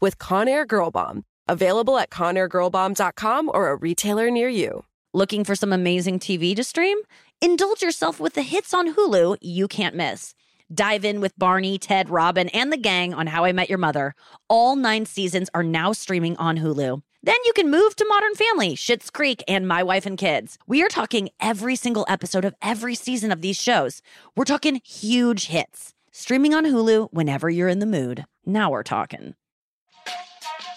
with Conair Girl Bomb, available at ConairGirlBomb.com or a retailer near you. Looking for some amazing TV to stream? Indulge yourself with the hits on Hulu you can't miss. Dive in with Barney, Ted, Robin, and the gang on How I Met Your Mother. All 9 seasons are now streaming on Hulu. Then you can move to Modern Family, Schitt's Creek, and My Wife and Kids. We are talking every single episode of every season of these shows. We're talking huge hits. Streaming on Hulu whenever you're in the mood. Now we're talking.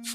It's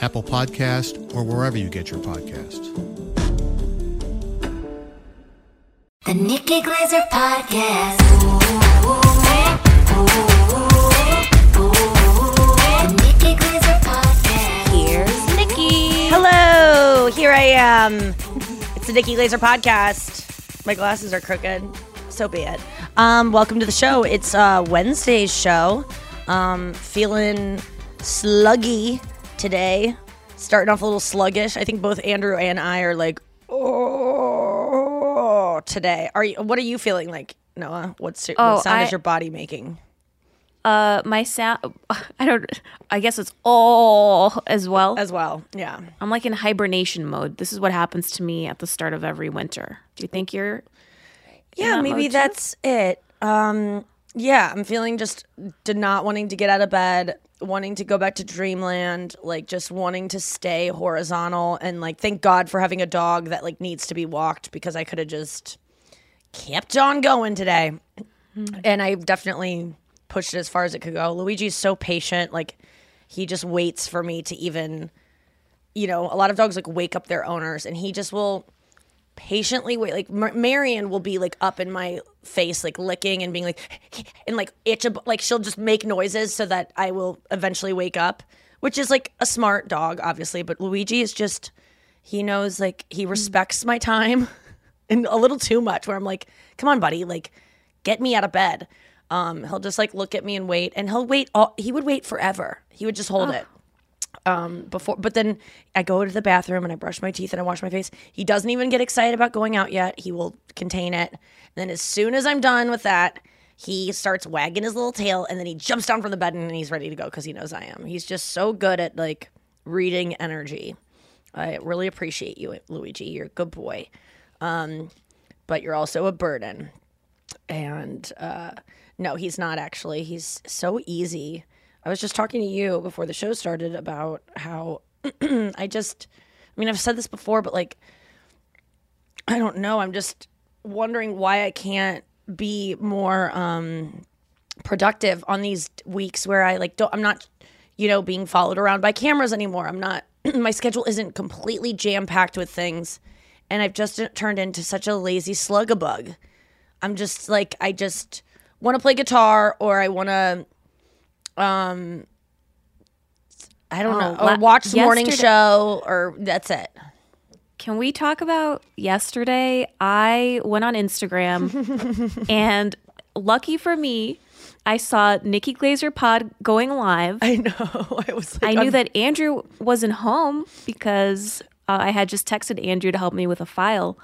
Apple Podcast, or wherever you get your podcasts. The Nikki Glaser Podcast. The Nikki Glaser Podcast. Here's Nikki. Hello, here I am. It's the Nikki Glaser Podcast. My glasses are crooked. So be it. Welcome to the show. It's Wednesday's show. Feeling sluggy today, starting off a little sluggish. I think both Andrew and I are like, oh, today. What are you feeling like, Noah? What sound is your body making? My sound, I guess it's all as well. Yeah. I'm like in hibernation mode. This is what happens to me at the start of every winter. Do you think you're? Yeah, maybe that's it. Yeah, I'm feeling just not wanting to get out of bed, wanting to go back to dreamland, like just wanting to stay horizontal, and like thank God for having a dog that like needs to be walked, because I could have just kept on going today. Mm-hmm. And I definitely pushed it as far as it could go. Luigi's so patient, like he just waits for me to even, you know, a lot of dogs like wake up their owners, and he just will patiently wait. Like Marion will be like up in my face, like licking and being like, and like itch, like she'll just make noises so that I will eventually wake up, which is like a smart dog, obviously. But Luigi is just, he knows, like he respects my time, and a little too much, where I'm like, come on, buddy, like get me out of bed. He'll just like look at me and wait, and he would wait forever. He would just hold it. But then I go to the bathroom and I brush my teeth and I wash my face. He doesn't even get excited about going out yet. He will contain it. And then as soon as I'm done with that, he starts wagging his little tail, and then he jumps down from the bed and he's ready to go, because he knows I am. He's just so good at like reading energy. I really appreciate you, Luigi. You're a good boy. But you're also a burden. And no, he's not actually. He's so easy. I was just talking to you before the show started about how I've said this before, but like, I don't know. I'm just wondering why I can't be more productive on these weeks where I'm not, you know, being followed around by cameras anymore. I'm not my schedule isn't completely jam-packed with things, and I've just turned into such a lazy slug-a-bug. I'm just like, I just want to play guitar, or I want to, I don't know, or watch the morning show, or that's it. Can we talk about yesterday? I went on Instagram, and lucky for me, I saw Nikki Glaser Pod going live. I know. I was. Like, I knew that Andrew wasn't home because I had just texted Andrew to help me with a file.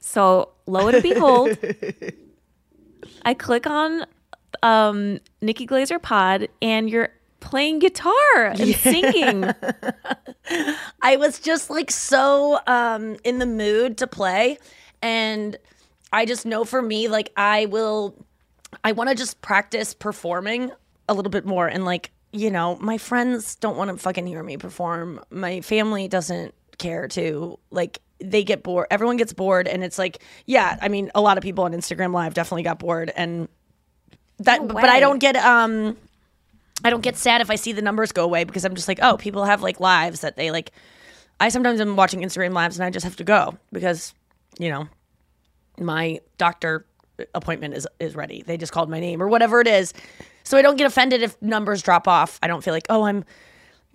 So lo and behold, I click on Nikki Glaser Pod, and you're playing guitar and singing. I was just like so in the mood to play, and I just know for me, like I want to just practice performing a little bit more. And like, you know, my friends don't want to fucking hear me perform. My family doesn't care to, like, they get bored. Everyone gets bored. And it's like, yeah, I mean, a lot of people on Instagram Live definitely got bored. And that, but I don't get sad if I see the numbers go away, because I'm just like, oh, people have like lives that they like. I sometimes am watching Instagram Lives and I just have to go because, you know, my doctor appointment is ready. They just called my name or whatever it is. So I don't get offended if numbers drop off. I don't feel like, oh,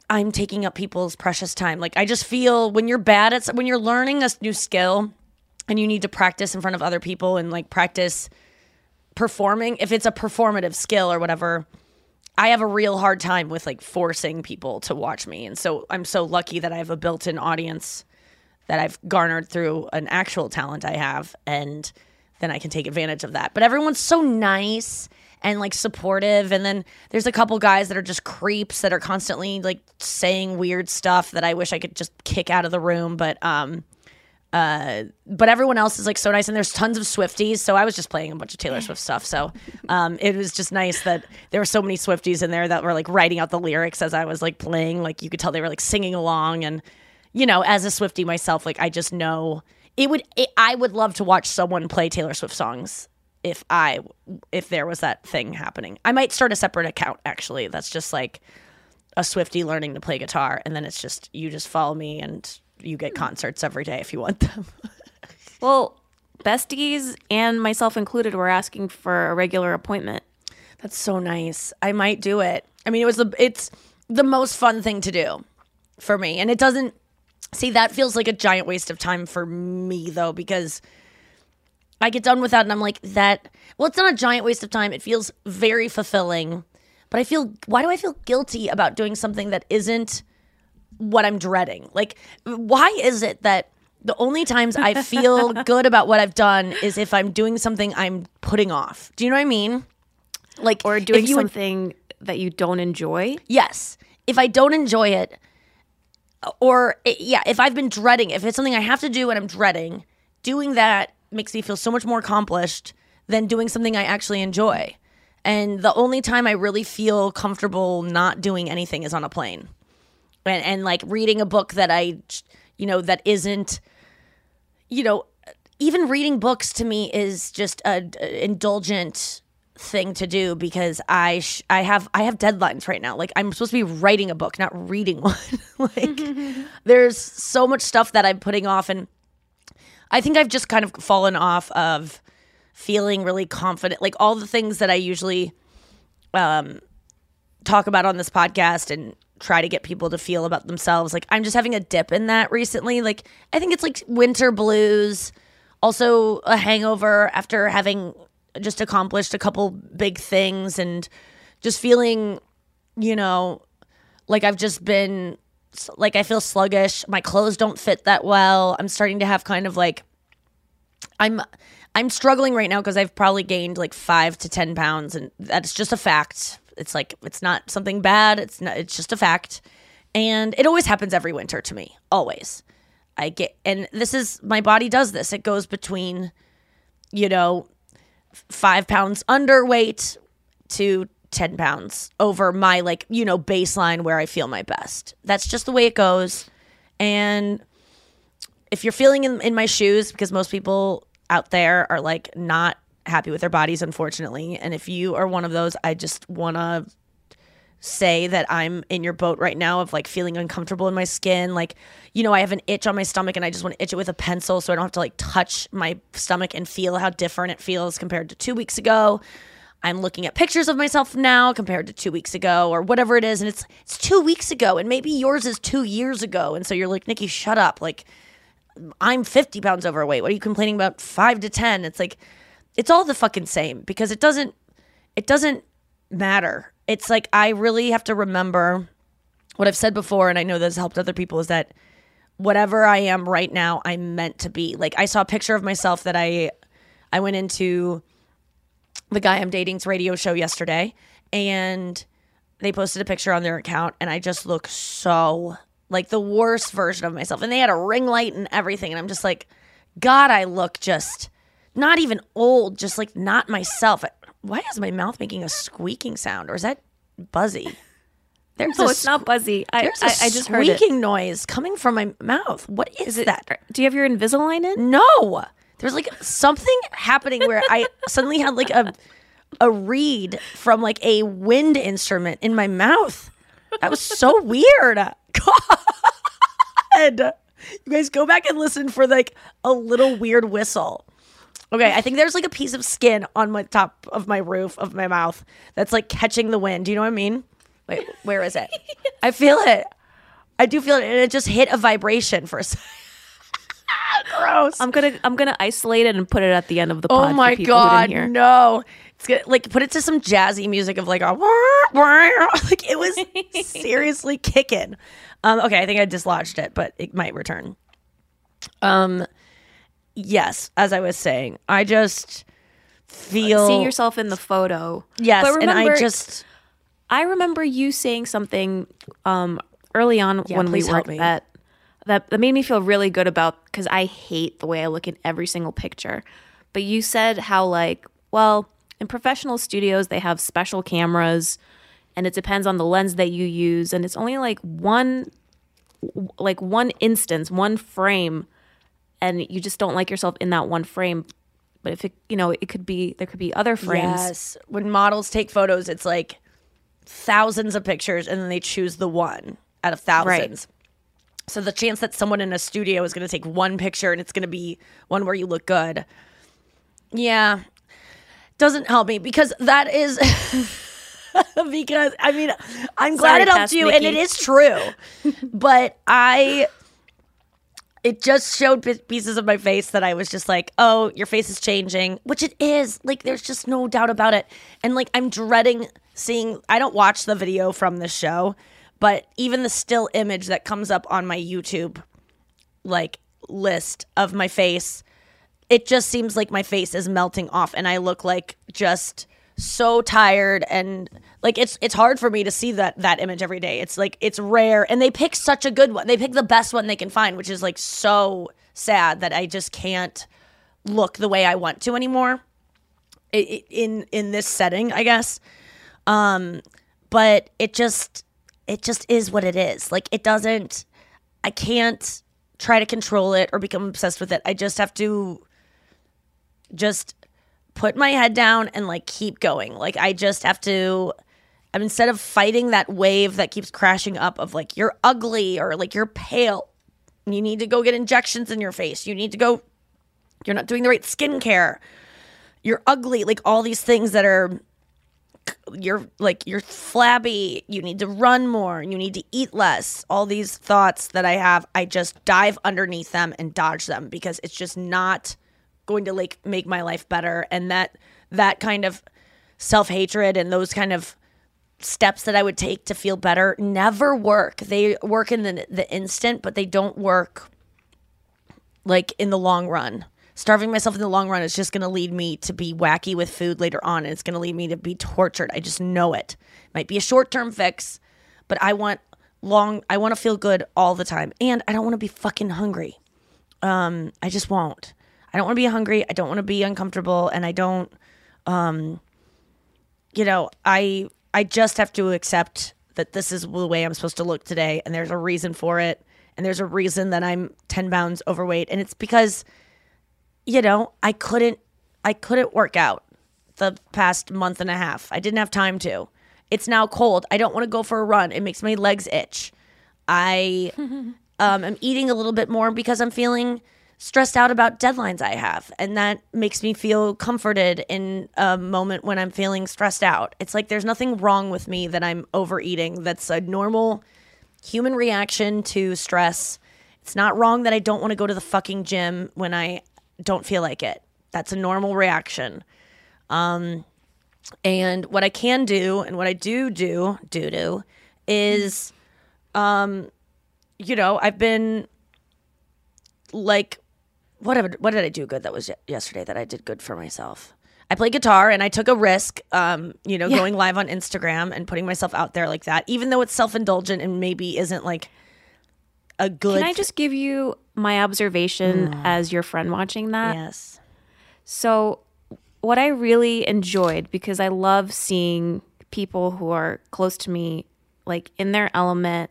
I'm taking up people's precious time. Like, I just feel when you're bad at, when you're learning a new skill and you need to practice in front of other people and like practice performing, if it's a performative skill or whatever, I have a real hard time with like forcing people to watch me. And so I'm so lucky that I have a built-in audience that I've garnered through an actual talent I have. And then I can take advantage of that. But everyone's so nice and like supportive. And then there's a couple guys that are just creeps that are constantly like saying weird stuff that I wish I could just kick out of the room. But everyone else is like so nice. And there's tons of Swifties. So I was just playing a bunch of Taylor Swift stuff. So it was just nice that there were so many Swifties in there that were like writing out the lyrics as I was like playing. Like you could tell they were like singing along. And, you know, as a Swiftie myself, like I just know I would love to watch someone play Taylor Swift songs if there was that thing happening. I might start a separate account, actually. That's just like a Swiftie learning to play guitar. And then it's just, you just follow me and you get concerts every day if you want them. Well, besties and myself included were asking for a regular appointment. That's so nice. I might do it. I mean, it's the most fun thing to do for me. And it doesn't, see, that feels like a giant waste of time for me, though, because I get done with that and I'm like, it's not a giant waste of time. It feels very fulfilling. But why do I feel guilty about doing something that isn't what I'm dreading? Like, why is it that the only times I feel good about what I've done is if I'm doing something I'm putting off? Do you know what I mean? Like, or doing something that you don't enjoy? Yes. If I don't enjoy it, if I've been dreading, if it's something I have to do and I'm dreading, doing that makes me feel so much more accomplished than doing something I actually enjoy. And the only time I really feel comfortable not doing anything is on a plane. And like reading a book that I, you know, that isn't, you know, even reading books to me is just a indulgent thing to do because I have deadlines right now. Like I'm supposed to be writing a book, not reading one. Like there's so much stuff that I'm putting off, and I think I've just kind of fallen off of feeling really confident. Like all the things that I usually talk about on this podcast and try to get people to feel about themselves, like I'm just having a dip in that recently. Like I think it's like winter blues, also a hangover after having just accomplished a couple big things and just feeling, you know, like I've just been, like I feel sluggish. My clothes don't fit that well. I'm starting to have kind of like, I'm struggling right now because I've probably gained like 5 to 10 pounds, and that's just a fact. It's like, it's not something bad. It's just a fact. And it always happens every winter to me. Always. And this is, my body does this. It goes between, you know, 5 pounds underweight to 10 pounds over my, like, you know, baseline where I feel my best. That's just the way it goes. And if you're feeling in my shoes, because most people out there are like not happy with their bodies, unfortunately. And if you are one of those, I just want to say that I'm in your boat right now of like feeling uncomfortable in my skin. Like, you know, I have an itch on my stomach and I just want to itch it with a pencil so I don't have to like touch my stomach and feel how different it feels compared to 2 weeks ago. I'm looking at pictures of myself now compared to 2 weeks ago or whatever it is. And it's 2 weeks ago and maybe yours is 2 years ago. And so you're like, Nikki, shut up. Like, I'm 50 pounds overweight. What are you complaining about? 5 to 10. It's like, it's all the fucking same because it doesn't matter. It's like, I really have to remember what I've said before, and I know this has helped other people, is that whatever I am right now, I'm meant to be. Like, I saw a picture of myself that I went into the guy I'm dating's radio show yesterday, and they posted a picture on their account, and I just look so like the worst version of myself. And they had a ring light and everything, and I'm just like, God, I look just not even old, just like not myself. Why is my mouth making a squeaking sound? Or is that Buzzy? It's not Buzzy. I just heard it. Squeaking noise coming from my mouth. What is that? Do you have your Invisalign in? No. There's like something happening where I suddenly had like a reed from like a wind instrument in my mouth. That was so weird. God. You guys go back and listen for like a little weird whistle. Okay, I think there's like a piece of skin on my top of my roof of my mouth that's like catching the wind. Do you know what I mean? Wait, where is it? I feel it. I do feel it, and it just hit a vibration for a second. Gross. I'm gonna isolate it and put it at the end of the pod. Oh my God, no! It's gonna, like, put it to some jazzy music of like a like it was seriously kicking. Okay, I think I dislodged it, but it might return. Yes, as I was saying, I just feel seeing yourself in the photo. Yes, but remember, and I remember you saying something early on when we worked that made me feel really good about, because I hate the way I look in every single picture. But you said how like, well, in professional studios they have special cameras, and it depends on the lens that you use, and it's only like one instance, one frame. And you just don't like yourself in that one frame. But if it, you know, it could be, there could be other frames. Yes. When models take photos, it's like thousands of pictures and then they choose the one out of thousands. Right. So the chance that someone in a studio is going to take one picture and it's going to be one where you look good. Yeah. Doesn't help me because that is, because I mean, I'm glad it helped you, Nikki. And it is true. But it just showed pieces of my face that I was just like, oh, your face is changing, which it is. Like, there's just no doubt about it. And, like, I'm dreading seeing – I don't watch the video from the show, but even the still image that comes up on my YouTube, like, list of my face, it just seems like my face is melting off and I look like just so tired. And, like, it's hard for me to see that image every day. It's like, it's rare, and they pick such a good one. They pick the best one they can find, which is like so sad that I just can't look the way I want to anymore in this setting, I guess. But it just is what it is. Like, it doesn't, I can't try to control it or become obsessed with it. I just have to just put my head down and like keep going. Like, I just have to. I mean, instead of fighting that wave that keeps crashing up of like, you're ugly or like you're pale, you need to go get injections in your face, you need to go, you're not doing the right skincare, you're ugly, like all these things that are, you're like, you're flabby, you need to run more, you need to eat less, all these thoughts that I have, I just dive underneath them and dodge them because it's just not going to like make my life better. And that kind of self-hatred and those kind of steps that I would take to feel better never work. They work in the instant, but they don't work like in the long run. Starving myself in the long run is just going to lead me to be wacky with food later on, and it's going to lead me to be tortured. I just know it. Might be a short-term fix, but I want to feel good all the time, and I don't want to be fucking hungry. I just won't. I don't want to be hungry. I don't want to be uncomfortable, and I don't I just have to accept that this is the way I'm supposed to look today, and there's a reason for it, and there's a reason that I'm 10 pounds overweight, and it's because, you know, I couldn't work out the past month and a half. I didn't have time to, It's now cold. I don't want to go for a run. It makes my legs itch. I am eating a little bit more because I'm feeling stressed out about deadlines I have. And that makes me feel comforted in a moment when I'm feeling stressed out. It's like there's nothing wrong with me that I'm overeating. That's a normal human reaction to stress. It's not wrong that I don't want to go to the fucking gym when I don't feel like it. That's a normal reaction. And what I can do and what I do is, you know, I've been like, what did I do good? That was yesterday that I did good for myself. I play guitar and I took a risk, you know, going live on Instagram and putting myself out there like that, even though it's self-indulgent and maybe isn't like a good. Can I just give you my observation as your friend watching that? Yes. So what I really enjoyed, because I love seeing people who are close to me, like in their element,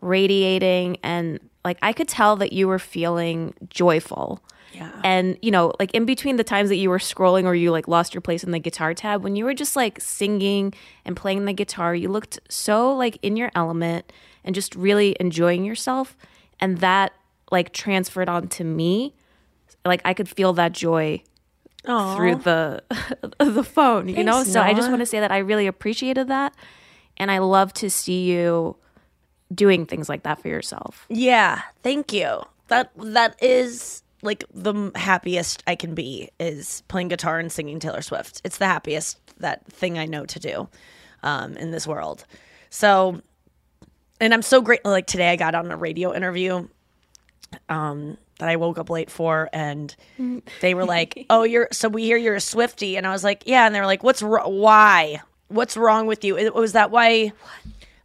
radiating, and like I could tell that you were feeling joyful. Yeah. And, you know, like in between the times that you were scrolling or you like lost your place in the guitar tab, when you were just like singing and playing the guitar, you looked so like in your element and just really enjoying yourself. And that like transferred onto me. Like I could feel that joy through the phone, you know? So I just want to say that I really appreciated that. And I love to see you doing things like that for yourself. Yeah. Thank you. That is like the happiest I can be, is playing guitar and singing Taylor Swift. It's the happiest that thing I know to do in this world. So, and I'm so grateful. Like today I got on a radio interview that I woke up late for, and they were like, oh, we hear you're a Swiftie. And I was like, yeah. And they were like, why? What's wrong with you? Was that why?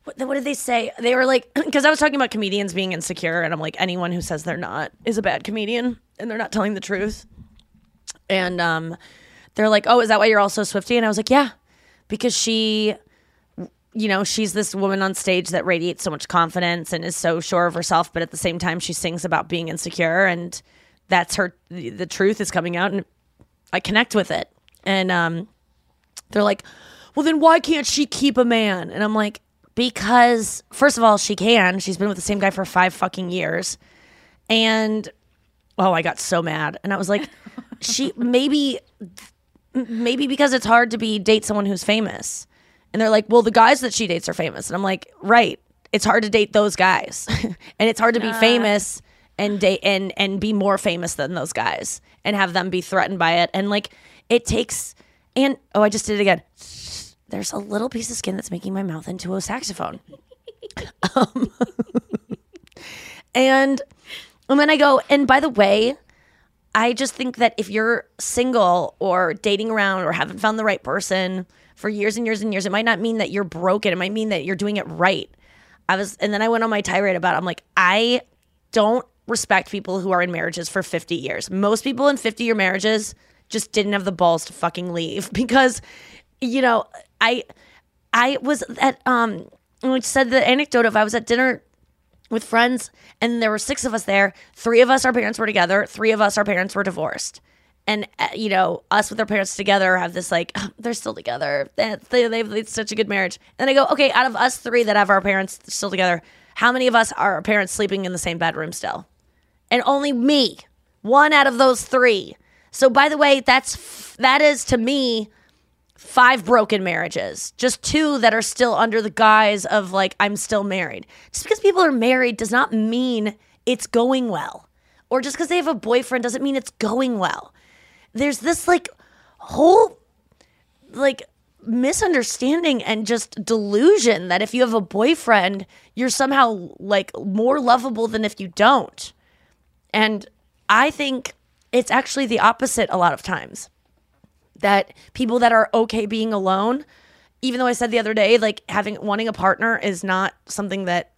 What did they say? They were like, because I was talking about comedians being insecure, and I'm like, anyone who says they're not is a bad comedian and they're not telling the truth. And they're like, oh, is that why you're also Swiftie? And I was like, yeah, because she, you know, she's this woman on stage that radiates so much confidence and is so sure of herself. But at the same time, she sings about being insecure, and that's her. The truth is coming out, and I connect with it. And they're like, well, then why can't she keep a man? And I'm like, because, first of all, she can. She's been with the same guy for 5 fucking years. And, I got so mad. And I was like, she maybe because it's hard to date someone who's famous. And they're like, well, the guys that she dates are famous. And I'm like, right. It's hard to date those guys. And it's hard to be famous and date and be more famous than those guys and have them be threatened by it. And, like, it takes – and, I just did it again. There's a little piece of skin that's making my mouth into a saxophone. And then I go, and by the way, I just think that if you're single or dating around or haven't found the right person for years and years and years, it might not mean that you're broken. It might mean that you're doing it right. And then I went on my tirade about it. I'm like, I don't respect people who are in marriages for 50 years. Most people in 50-year marriages just didn't have the balls to fucking leave because, you know, I was at said the anecdote of I was at dinner with friends and there were 6 of us there. 3 of us, our parents were together. 3 of us, our parents were divorced. And you know, us with our parents together have this like, they're still together. They've such a good marriage. And I go, okay, out of us 3 that have our parents still together, how many of us are our parents sleeping in the same bedroom still? And only me, 1 out of those 3. So by the way, that is to me 5 broken marriages, just 2 that are still under the guise of like, I'm still married. Just because people are married does not mean it's going well. Or just because they have a boyfriend doesn't mean it's going well. There's this like whole like misunderstanding and just delusion that if you have a boyfriend, you're somehow like more lovable than if you don't. And I think it's actually the opposite a lot of times. That people that are okay being alone, even though I said the other day, like wanting a partner is not something that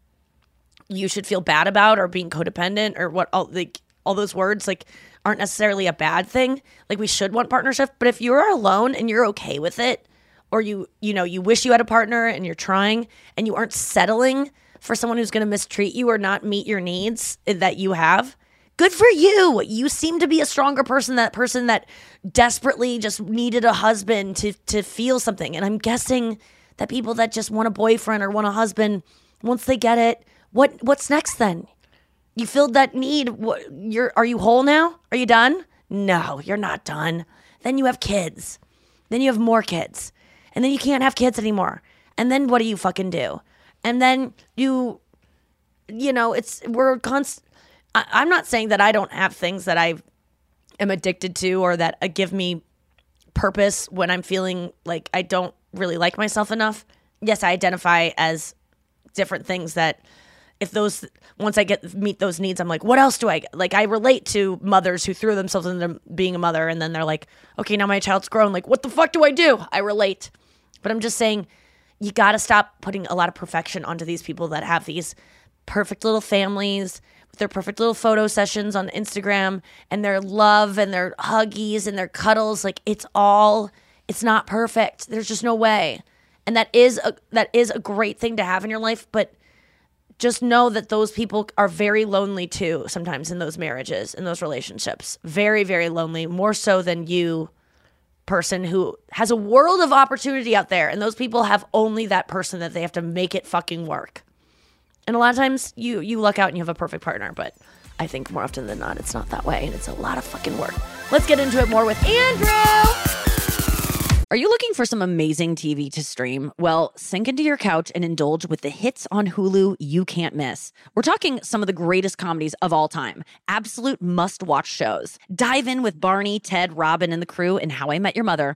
you should feel bad about, or being codependent or all those words like aren't necessarily a bad thing. Like we should want partnership, but if you're alone and you're okay with it, or you know, you wish you had a partner and you're trying and you aren't settling for someone who's going to mistreat you or not meet your needs that you have, good for you. You seem to be a stronger person, that person that desperately just needed a husband to feel something. And I'm guessing that people that just want a boyfriend or want a husband, once they get it, what's next then? You filled that need. Are you whole now? Are you done? No, you're not done. Then you have kids. Then you have more kids. And then you can't have kids anymore. And then what do you fucking do? And then I'm not saying that I don't have things that I am addicted to or that give me purpose when I'm feeling like I don't really like myself enough. Yes, I identify as different things that if those, once I meet those needs, I'm like, what else do I get? Like, I relate to mothers who threw themselves into being a mother and then they're like, okay, now my child's grown. Like, what the fuck do I do? I relate. But I'm just saying, you got to stop putting a lot of perfection onto these people that have these perfect little families with their perfect little photo sessions on Instagram and their love and their huggies and their cuddles. Like, it's not perfect. There's just no way. And that is a great thing to have in your life. But just know that those people are very lonely too sometimes in those marriages, in those relationships. Very, very lonely, more so than you, person who has a world of opportunity out there, and those people have only that person that they have to make it fucking work. And a lot of times you luck out and you have a perfect partner, but I think more often than not, it's not that way, and it's a lot of fucking work. Let's get into it more with Andrew. Are you looking for some amazing TV to stream? Well, sink into your couch and indulge with the hits on Hulu you can't miss. We're talking some of the greatest comedies of all time, absolute must-watch shows. Dive in with Barney, Ted, Robin, and the crew in How I Met Your Mother.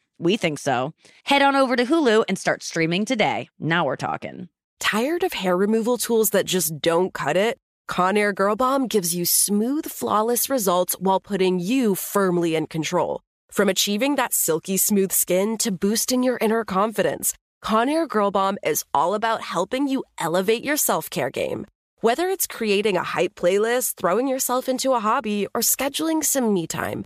We think so. Head on over to Hulu and start streaming today. Now we're talking. Tired of hair removal tools that just don't cut it? Conair Girl Bomb gives you smooth, flawless results while putting you firmly in control. From achieving that silky smooth skin to boosting your inner confidence, Conair Girl Bomb is all about helping you elevate your self-care game. Whether it's creating a hype playlist, throwing yourself into a hobby, or scheduling some me time,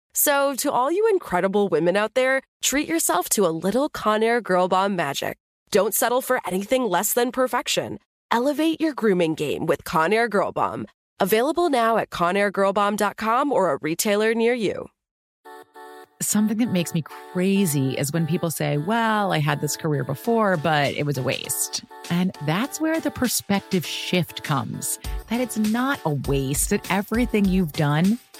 So to all you incredible women out there, treat yourself to a little Conair Girl Bomb magic. Don't settle for anything less than perfection. Elevate your grooming game with Conair Girl Bomb. Available now at ConairGirlBomb.com or a retailer near you. Something that makes me crazy is when people say, well, I had this career before, but it was a waste. And that's where the perspective shift comes, that it's not a waste, that everything you've done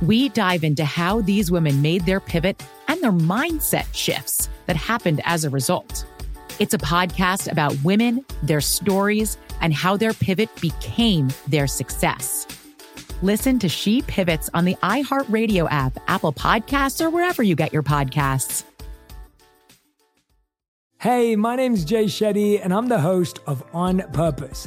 We dive into how these women made their pivot and their mindset shifts that happened as a result. It's a podcast about women, their stories, and how their pivot became their success. Listen to She Pivots on the iHeartRadio app, Apple Podcasts, or wherever you get your podcasts. Hey, my name's Jay Shetty, and I'm the host of On Purpose.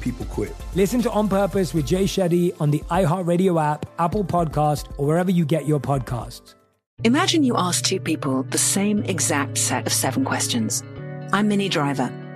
People quit. Listen to On Purpose with Jay Shetty on the iHeartRadio app, Apple Podcast, or wherever you get your podcasts. Imagine you ask two people the same exact set of 7 questions. I'm Minnie Driver,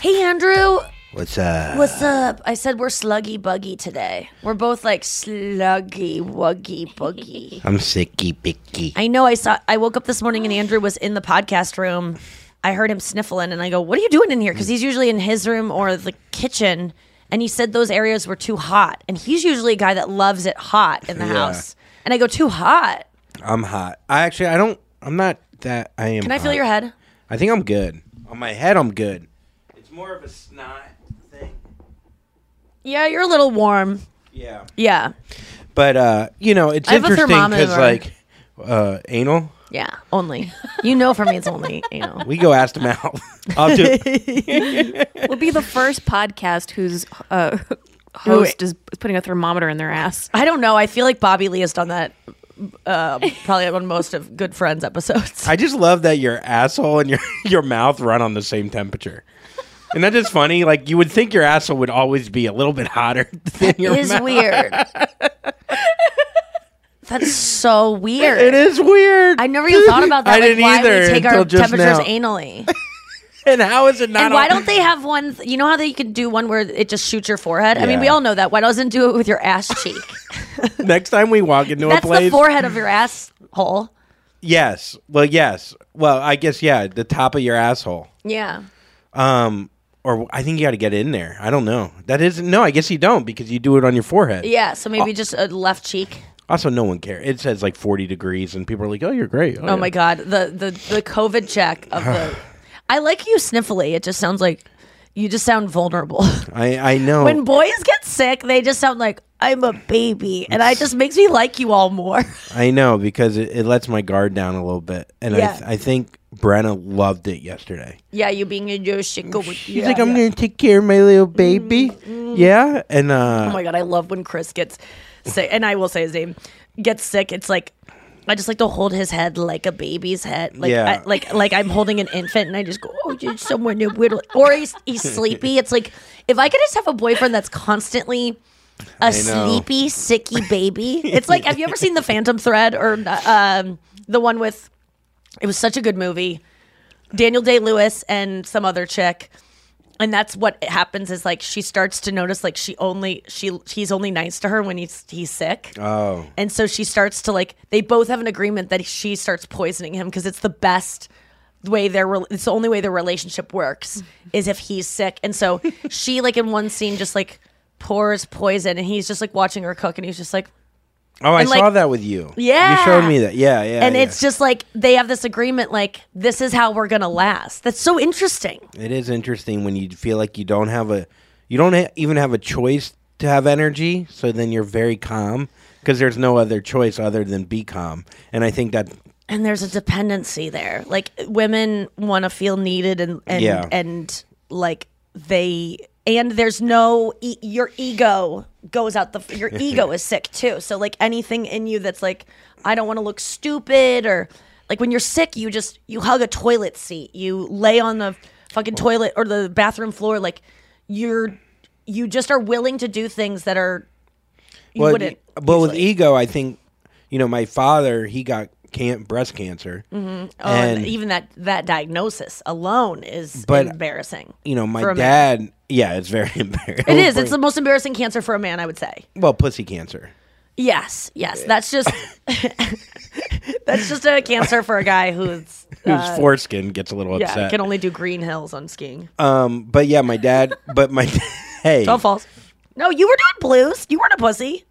Hey, Andrew. What's up? I said we're sluggy buggy today. We're both like sluggy wuggy buggy. I'm sicky picky. I know. I woke up this morning and Andrew was in the podcast room. I heard him sniffling and I go, "What are you doing in here?" Because he's usually in his room or the kitchen. And he said those areas were too hot. And he's usually a guy that loves it hot in the house. And I go, "Too hot." I'm hot. I'm not that. Can I feel your head? I think I'm good. On my head, I'm good. More of a snot thing. Yeah, you're a little warm. Yeah. But, you know, it's interesting because, like, anal? Yeah, only. You know, for me, it's only anal. We go ass to mouth. We'll be the first podcast whose host is putting a thermometer in their ass. I don't know. I feel like Bobby Lee has done that. Probably on most of Good Friends episodes. I just love that your asshole and your mouth run on the same temperature. And that's just funny. Like, you would think your asshole would always be a little bit hotter than your mouth. It is weird. That's so weird. It is weird. I never even thought about that. I didn't either. We take our temperatures anally. And how is it not? And why don't they have one? You know how they can do one where it just shoots your forehead? Yeah. I mean, we all know that. Why doesn't do it with your ass cheek? Next time we walk into a place, that's the forehead of your asshole. Yes. Well, I guess the top of your asshole. Yeah. Or I think you got to get in there. I don't know. That isn't. No, I guess you don't because you do it on your forehead. Yeah. So maybe just a left cheek. Also, no one cares. It says like 40 degrees, and people are like, "Oh, you're great." Oh yeah. My God, the COVID check of the. I like you sniffly. It just sounds like you just sound vulnerable. I know. When boys get sick, they just sound like, I'm a baby. And it just makes me like you all more. I know, because it lets my guard down a little bit. And yeah. I think Brenna loved it yesterday. Yeah, you being a Yoshiko. She's like, I'm going to take care of my little baby. Mm-hmm. Yeah. And oh my God, I love when Chris gets sick. And I will say his name. Gets sick. It's like, I just like to hold his head like a baby's head. Like I'm holding an infant and I just go, oh, you're somewhere new. Or he's sleepy. It's like, if I could just have a boyfriend that's constantly a sleepy, sicky baby. It's like, have you ever seen The Phantom Thread or the one with, it was such a good movie, Daniel Day-Lewis and some other chick. And that's what happens is like she starts to notice like he's only nice to her when he's sick. Oh. And so she starts to like they both have an agreement that she starts poisoning him because it's the best way it's the only way their relationship works is if he's sick. And so she like in one scene just like pours poison and he's just like watching her cook and he's just like oh, I saw that with you. Yeah. You showed me that. Yeah. And it's just like they have this agreement like this is how we're going to last. That's so interesting. It is interesting when you feel like you don't even have a choice to have energy, so then you're very calm because there's no other choice other than be calm. And I think that and there's a dependency there. Like women want to feel needed and like they and there's no your ego goes out your ego is sick too. So like anything in you that's like I don't want to look stupid or like when you're sick you hug a toilet seat. You lay on the fucking toilet or the bathroom floor like you just are willing to do things that are you wouldn't. Well, with ego, I think, you know, my father, he got breast cancer. Mm-hmm. Oh, and even that diagnosis alone is embarrassing. You know, my dad, yeah, it's very embarrassing. It is. It's the most embarrassing cancer for a man, I would say. Well, pussy cancer. Yes. That's just a cancer for a guy whose foreskin gets a little upset. Yeah, can only do Green Hills on skiing. But yeah, my dad. But my hey, it's all false. No, you were doing blues. You weren't a pussy.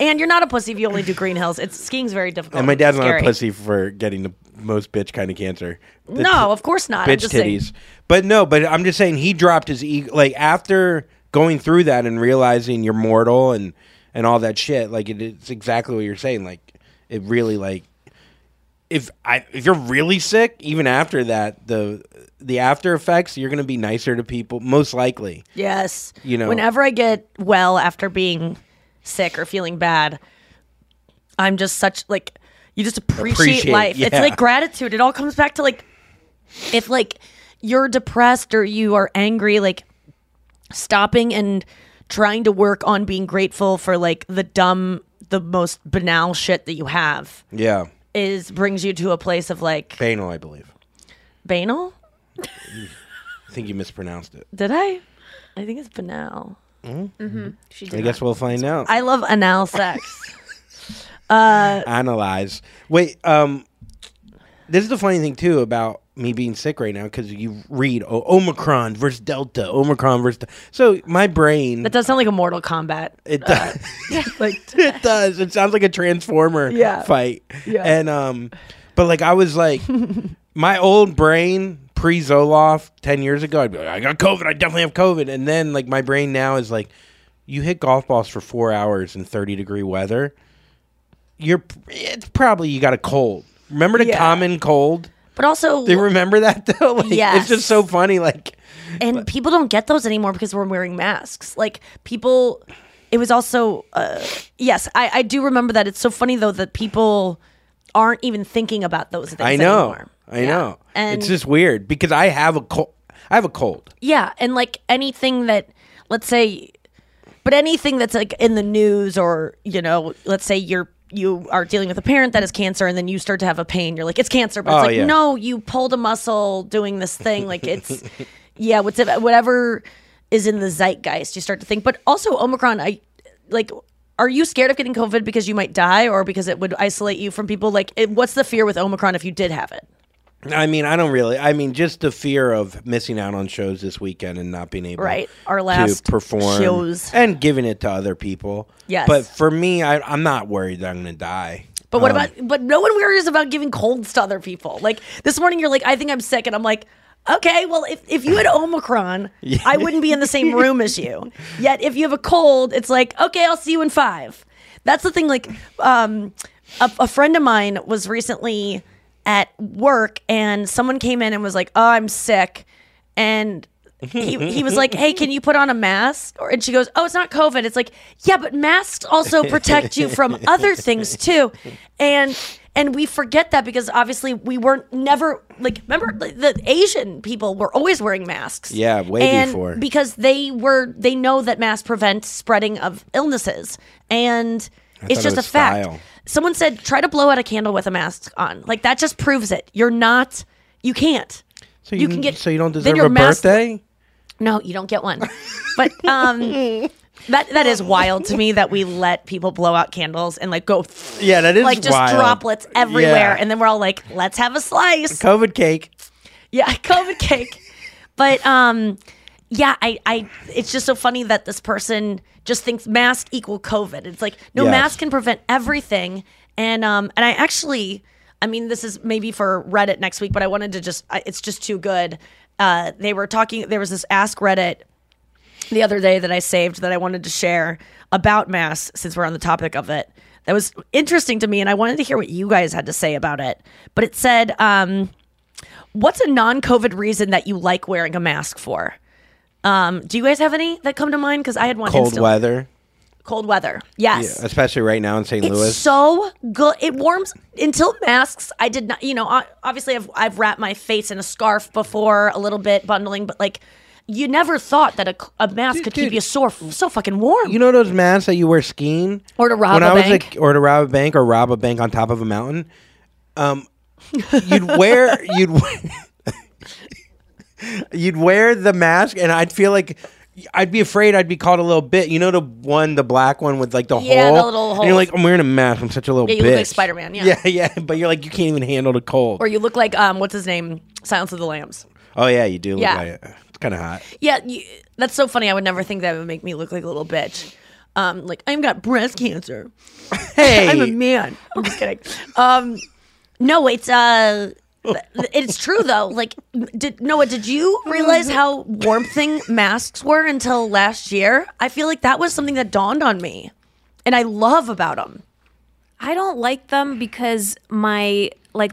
And you're not a pussy if you only do Green Hills. Skiing's very difficult. And my dad's not a pussy for getting the most bitch kind of cancer. No, of course not. Bitch titties. Saying. But I'm just saying he dropped his ego. Like after going through that and realizing you're mortal and all that shit, like it's exactly what you're saying. Like it really, like if you're really sick, even after that, the after effects, you're gonna be nicer to people, most likely. Yes. You know, whenever I get well after being sick or feeling bad, I'm just such like you just appreciate life. Yeah. It's like gratitude. It all comes back to like if like you're depressed or you are angry, like stopping and trying to work on being grateful for like the most banal shit that you have. Yeah. Brings you to a place of like banal, I believe. Banal? I think you mispronounced it. Did I? I think it's banal. Mm-hmm. Mm-hmm. I guess we'll find out. I love anal sex. Analyze. Wait, this is the funny thing too about me being sick right now, because you read Omicron versus Delta, so my brain. That does sound like a Mortal Kombat. It does. It does. It sounds like a Transformer fight. Yeah. And but like I was like, my old brain pre-Zoloft 10 years ago, I'd be like, I got COVID. I definitely have COVID. And then like my brain now is like, you hit golf balls for 4 hours in 30-degree weather. It's probably you got a cold. Remember the common cold. But also, do you remember that though? Like, yes. It's just so funny. Like, and people don't get those anymore because we're wearing masks. Like, people, it was also, yes, I do remember that. It's so funny though that people aren't even thinking about those things anymore. I know. And it's just weird because I have a cold. Yeah. And like anything that, let's say, but anything that's like in the news or, you know, let's say you are dealing with a parent that has cancer and then you start to have a pain. You're like, it's cancer. But it's no, you pulled a muscle doing this thing. Like it's, whatever is in the zeitgeist, you start to think. But also Omicron, are you scared of getting COVID because you might die or because it would isolate you from people? Like what's the fear with Omicron if you did have it? I mean, I mean, just the fear of missing out on shows this weekend and not being able to perform shows and giving it to other people. Yes. But for me, I'm not worried that I'm going to die. But what but no one worries about giving colds to other people. Like this morning, you're like, I think I'm sick. And I'm like, okay, well, if you had Omicron, I wouldn't be in the same room as you. Yet if you have a cold, it's like, okay, I'll see you in 5. That's the thing. Like a friend of mine was recently at work and someone came in and was like, oh, I'm sick. And he was like, hey, can you put on a mask? And she goes, oh, it's not COVID. It's like, yeah, but masks also protect you from other things too. And we forget that because obviously we remember the Asian people were always wearing masks. Yeah, before. Because they know that masks prevent spreading of illnesses. And it's just a fact. Someone said, try to blow out a candle with a mask on. Like, that just proves it. You can't. So you can get. So you don't deserve a birthday? No, you don't get one. But that is wild to me that we let people blow out candles and like go. Yeah, that is like just wild. Droplets everywhere. Yeah. And then we're all like, let's have a slice. A COVID cake. Yeah, COVID cake. But it's just so funny that this person just thinks mask equal COVID. It's like, no, mask can prevent everything. And I actually, I mean, this is maybe for Reddit next week, but I wanted to it's just too good. They were talking, there was this Ask Reddit the other day that I saved that I wanted to share about masks since we're on the topic of it. That was interesting to me. And I wanted to hear what you guys had to say about it. But it said, what's a non-COVID reason that you like wearing a mask for? Do you guys have any that come to mind? Because I had one. Cold weather. Yes. Yeah, especially right now in St. Louis. It's so good. It warms until masks. I did not, obviously I've wrapped my face in a scarf before a little bit bundling, but like You never thought that a mask could keep you so fucking warm. You know those masks that you wear skiing? Or to rob a bank. Or to rob a bank or rob a bank on top of a mountain. You'd wear the mask, and I'd feel like I'd be afraid I'd be called a little bit. You know the black one with like the hole? Yeah, the little hole. And you're like, I'm wearing a mask. I'm such a little bitch. Yeah, you look like Spider-Man, yeah. Yeah, but you're like, you can't even handle the cold. Or you look like, what's his name? Silence of the Lambs. Oh, yeah, you do look like it. It's kind of hot. Yeah, that's so funny. I would never think that would make me look like a little bitch. Like, I've got breast cancer. Hey. I'm a man. I'm just kidding. No, it's true though. Like, did you realize how warm masks were until last year? I feel like that was something that dawned on me, and I love about them. I don't like them because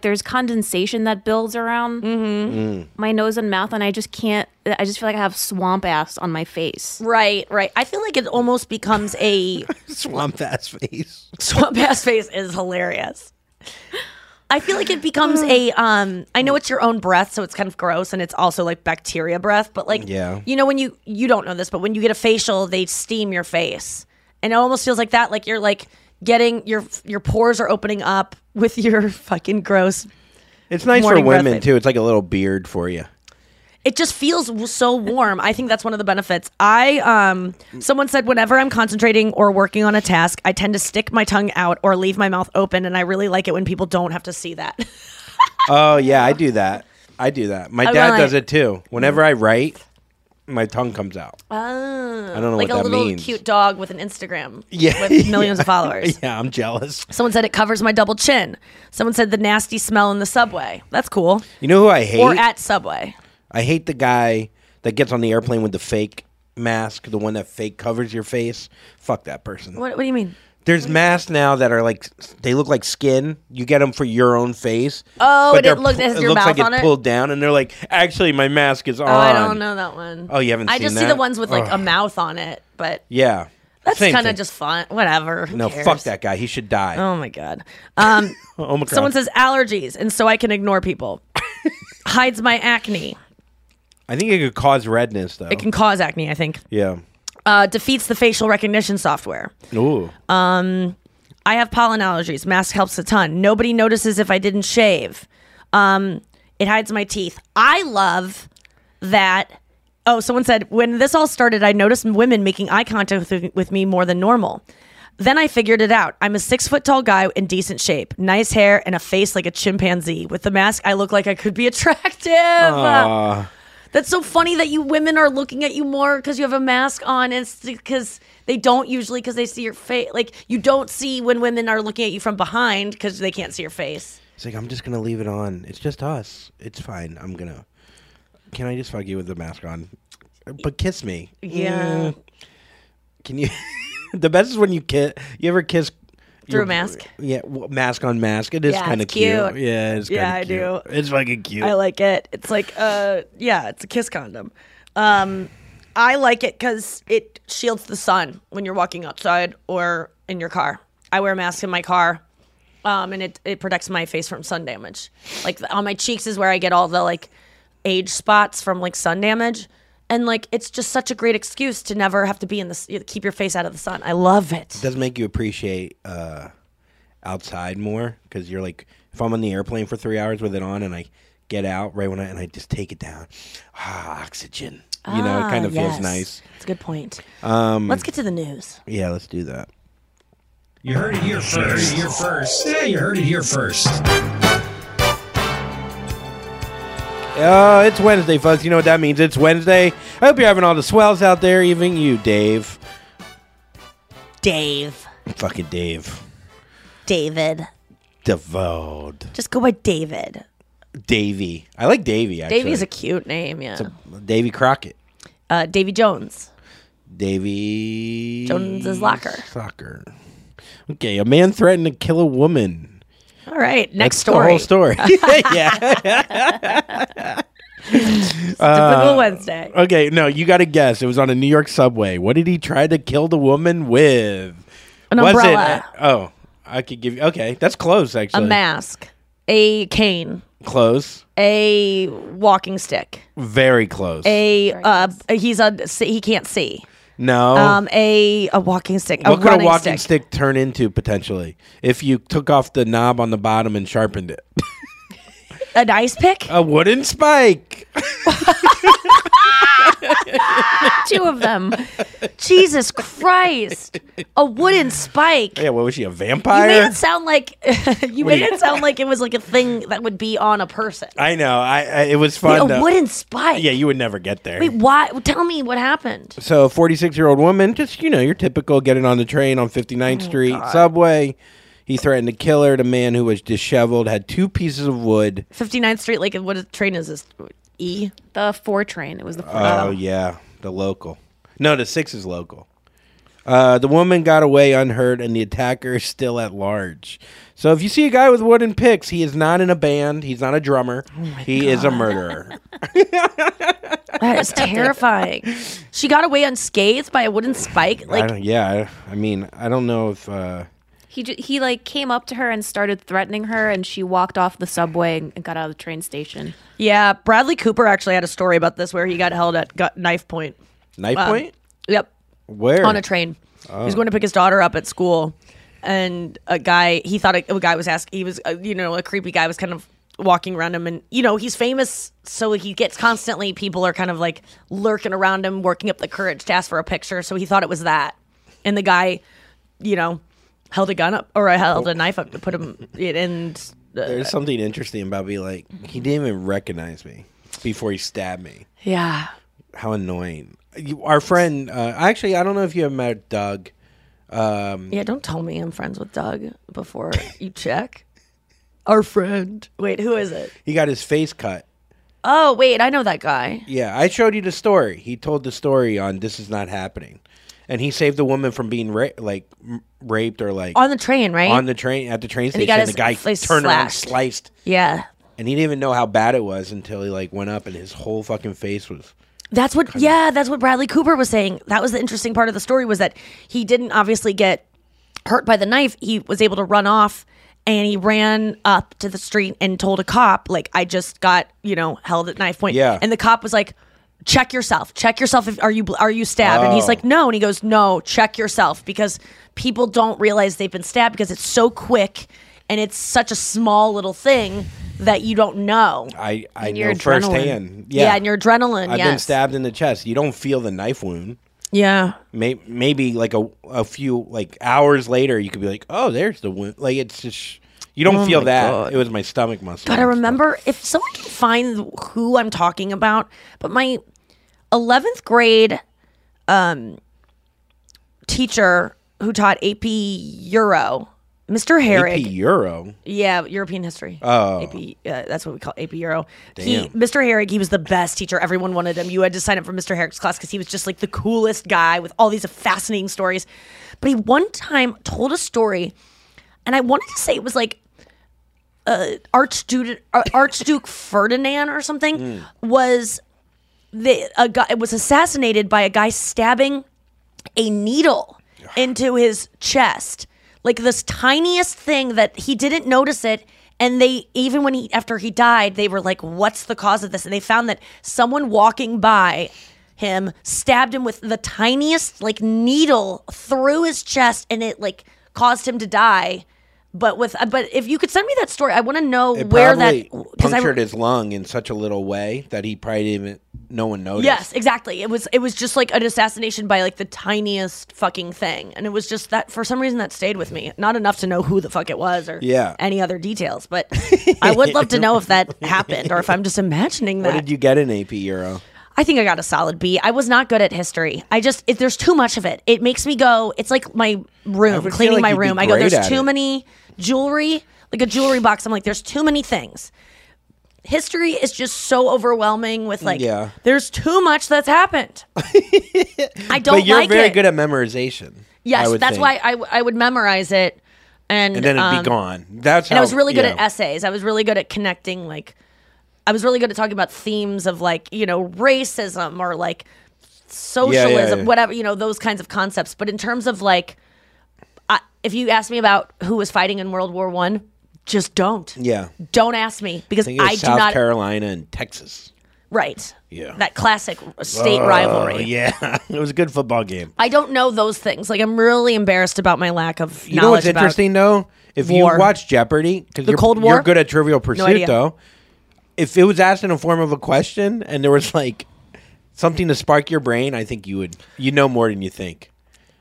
there's condensation that builds around my nose and mouth, and I just can't. I just feel like I have swamp ass on my face. Right. I feel like it almost becomes a swamp ass face. Swamp ass face is hilarious. I feel like it becomes I know it's your own breath, so it's kind of gross, and it's also like bacteria breath, but like, you know, when you don't know this, but when you get a facial, they steam your face. And it almost feels like that, like you're like getting, your pores are opening up with your fucking gross. It's nice for women too. It's like a little beard for you. It just feels so warm. I think that's one of the benefits. Someone said whenever I'm concentrating or working on a task, I tend to stick my tongue out or leave my mouth open, and I really like it when people don't have to see that. Oh, yeah, I do that. My dad does it too. Whenever I write, my tongue comes out. Oh. I don't know what that means. Like a little cute dog with an Instagram with millions of followers. Yeah, I'm jealous. Someone said it covers my double chin. Someone said the nasty smell in the subway. That's cool. You know who I hate? Or at Subway. I hate the guy that gets on the airplane with the fake mask, the one that fake covers your face. Fuck that person. What do you mean? There's masks now that are like, they look like skin. You get them for your own face. Oh, but it looks like it's pulled down, and they're like, actually, my mask is on. Oh, I don't know that one. Oh, you haven't seen that? I just see the ones with like a mouth on it, but. Yeah. That's kind of just fun. Whatever. Who cares? Fuck that guy. He should die. Oh, my God. Oh my God. Someone says allergies, and so I can ignore people. Hides my acne. I think it could cause redness, though. It can cause acne, I think. Yeah. Defeats the facial recognition software. Ooh. I have pollen allergies. Mask helps a ton. Nobody notices if I didn't shave. It hides my teeth. I love that. Oh, someone said, when this all started, I noticed women making eye contact with me more than normal. Then I figured it out. I'm a 6-foot tall guy in decent shape, nice hair, and a face like a chimpanzee. With the mask, I look like I could be attractive. That's so funny that you women are looking at you more because you have a mask on, and because they don't usually, because they see your face. Like, you don't see when women are looking at you from behind because they can't see your face. It's like, I'm just going to leave it on. It's just us. It's fine. I'm going to. Can I just fuck you with the mask on? But kiss me. Yeah. Can you? The best is when you kiss. You ever kiss? Through a mask? Yeah, mask on mask. It is kind of cute. Yeah, it's kind of cute. Yeah, I do. It's fucking cute. I like it. It's like, it's a kiss condom. I like it because it shields the sun when you're walking outside or in your car. I wear a mask in my car, and it protects my face from sun damage. Like, on my cheeks is where I get all the, like, age spots from, like, sun damage. And, like, it's just such a great excuse to never have to be keep your face out of the sun. I love it. It does make you appreciate outside more, because you're like, if I'm on the airplane for 3 hours with it on and I get out right when I just take it down, oxygen. You know, it kind of feels nice. That's a good point. Let's get to the news. Yeah, let's do that. You heard it here first. Yeah, you heard it here first. Oh, it's Wednesday, folks. You know what that means. It's Wednesday. I hope you're having all the swells out there, even you, Dave. Dave. Fucking Dave. David. Devode. Just go by David. Davy. I like Davy, actually. Davy's a cute name, yeah. Davy Crockett. Davy Jones. Davy... Jones's Locker. Soccer. Okay, a man threatened to kill a woman. All right, next That's story. The whole story. Yeah. Typical Wednesday. Okay, no, you got to guess. It was on a New York subway. What did he try to kill the woman with? An umbrella. Was it? Oh, I could give you. Okay, that's close, actually. A mask. A cane. Close. A walking stick. Very close. He can't see. No. A walking stick. What could a walking stick turn into potentially if you took off the knob on the bottom and sharpened it? An ice pick? A wooden spike. Two of them. Jesus Christ. A wooden spike. Yeah, what was she, a vampire? You made it sound like it was like a thing that would be on a person. I know. I it was fun. Wait, a wooden spike. Yeah, you would never get there. Wait, why? Tell me what happened. So a 46-year-old woman, just your typical getting on the train on 59th Street subway. He threatened to kill her. The man, who was disheveled, had two pieces of wood. 59th Street, like what train is this? E? The 4 train. It was the 4. Oh, yeah. The local. No, the 6 is local. The woman got away unhurt, and the attacker is still at large. So if you see a guy with wooden picks, he is not in a band. He's not a drummer. Oh my God. Is a murderer. That is terrifying. She got away unscathed by a wooden spike? I don't know if... He like came up to her and started threatening her, and she walked off the subway and got out of the train station. Yeah, Bradley Cooper actually had a story about this where he got held at knife point. Knife point? Yep. Where? On a train. Oh. He was going to pick his daughter up at school, and a guy, he thought a guy was asking, he was, a creepy guy was kind of walking around him, and he's famous, so he gets constantly, people are kind of like lurking around him, working up the courage to ask for a picture, so he thought it was that. And the guy, held a gun up, or held a knife up to put him in. And, there's something interesting about being like, he didn't even recognize me before he stabbed me. Yeah. How annoying. Our friend, actually, I don't know if you ever met Doug. Yeah, don't tell me I'm friends with Doug before you check. Our friend. Wait, who is it? He got his face cut. Oh, wait, I know that guy. Yeah, I showed you the story. He told the story on This Is Not Happening. And he saved the woman from being raped or like... On the train, right? On the train, at the train station. And the guy turned around and sliced. Yeah. And he didn't even know how bad it was until he like went up and his whole fucking face was... That's what Bradley Cooper was saying. That was the interesting part of the story was that he didn't obviously get hurt by the knife. He was able to run off, and he ran up to the street and told a cop, like, I just got, held at knife point. Yeah. And the cop was like... Check yourself. Are you stabbed? Oh. And he's like, no. And he goes, no, check yourself, because people don't realize they've been stabbed because it's so quick and it's such a small little thing that you don't know. I know firsthand. Yeah, and your adrenaline. I've been stabbed in the chest. You don't feel the knife wound. Yeah. Maybe like a few like hours later, you could be like, oh, there's the wound. Like it's just. You don't feel that. God. It was my stomach muscle. Gotta remember, if someone can find who I'm talking about, but my 11th grade teacher who taught AP Euro, Mr. Herrig. AP Euro? Yeah, European history. Oh. AP, that's what we call AP Euro. Damn. Mr. Herrig, he was the best teacher. Everyone wanted him. You had to sign up for Mr. Herrig's class because he was just like the coolest guy with all these fascinating stories. But he one time told a story. And I wanted to say it was like Archduke Ferdinand or something was assassinated by a guy stabbing a needle into his chest, like this tiniest thing that he didn't notice it. And they even when after he died, they were like, "What's the cause of this?" And they found that someone walking by him stabbed him with the tiniest like needle through his chest, and it like. Caused him to die, but if you could send me that story, I want to know where that punctured his lung in such a little way that he probably didn't. No one noticed. Yes, exactly. It was just like an assassination by like the tiniest fucking thing, and it was just that for some reason that stayed with me. Not enough to know who the fuck it was or any other details, but I would love to know if that happened or if I'm just imagining that. What did you get in AP Euro? I think I got a solid B. I was not good at history. There's too much of it. It makes me go, it's like my room, cleaning my room. I go, there's too many jewelry, like a jewelry box. I'm like, there's too many things. History is just so overwhelming with like, there's too much that's happened. I don't like it. But you're very good at memorization. Yes, that's why I would memorize it. And then it'd be gone. That's how. And I was really good at essays. I was really good at connecting like. I was really good at talking about themes of like, racism or like socialism, whatever, those kinds of concepts. But in terms of like, if you asked me about who was fighting in World War I, just don't. Yeah. Don't ask me because I do not. South Carolina and Texas. Right. Yeah. That classic state rivalry. Yeah. It was a good football game. I don't know those things. Like, I'm really embarrassed about my lack of knowledge. You know what's interesting, though? If you watch Jeopardy, because you're good at Trivial Pursuit, though. If it was asked in the form of a question and there was, like, something to spark your brain, I think you would, you know more than you think.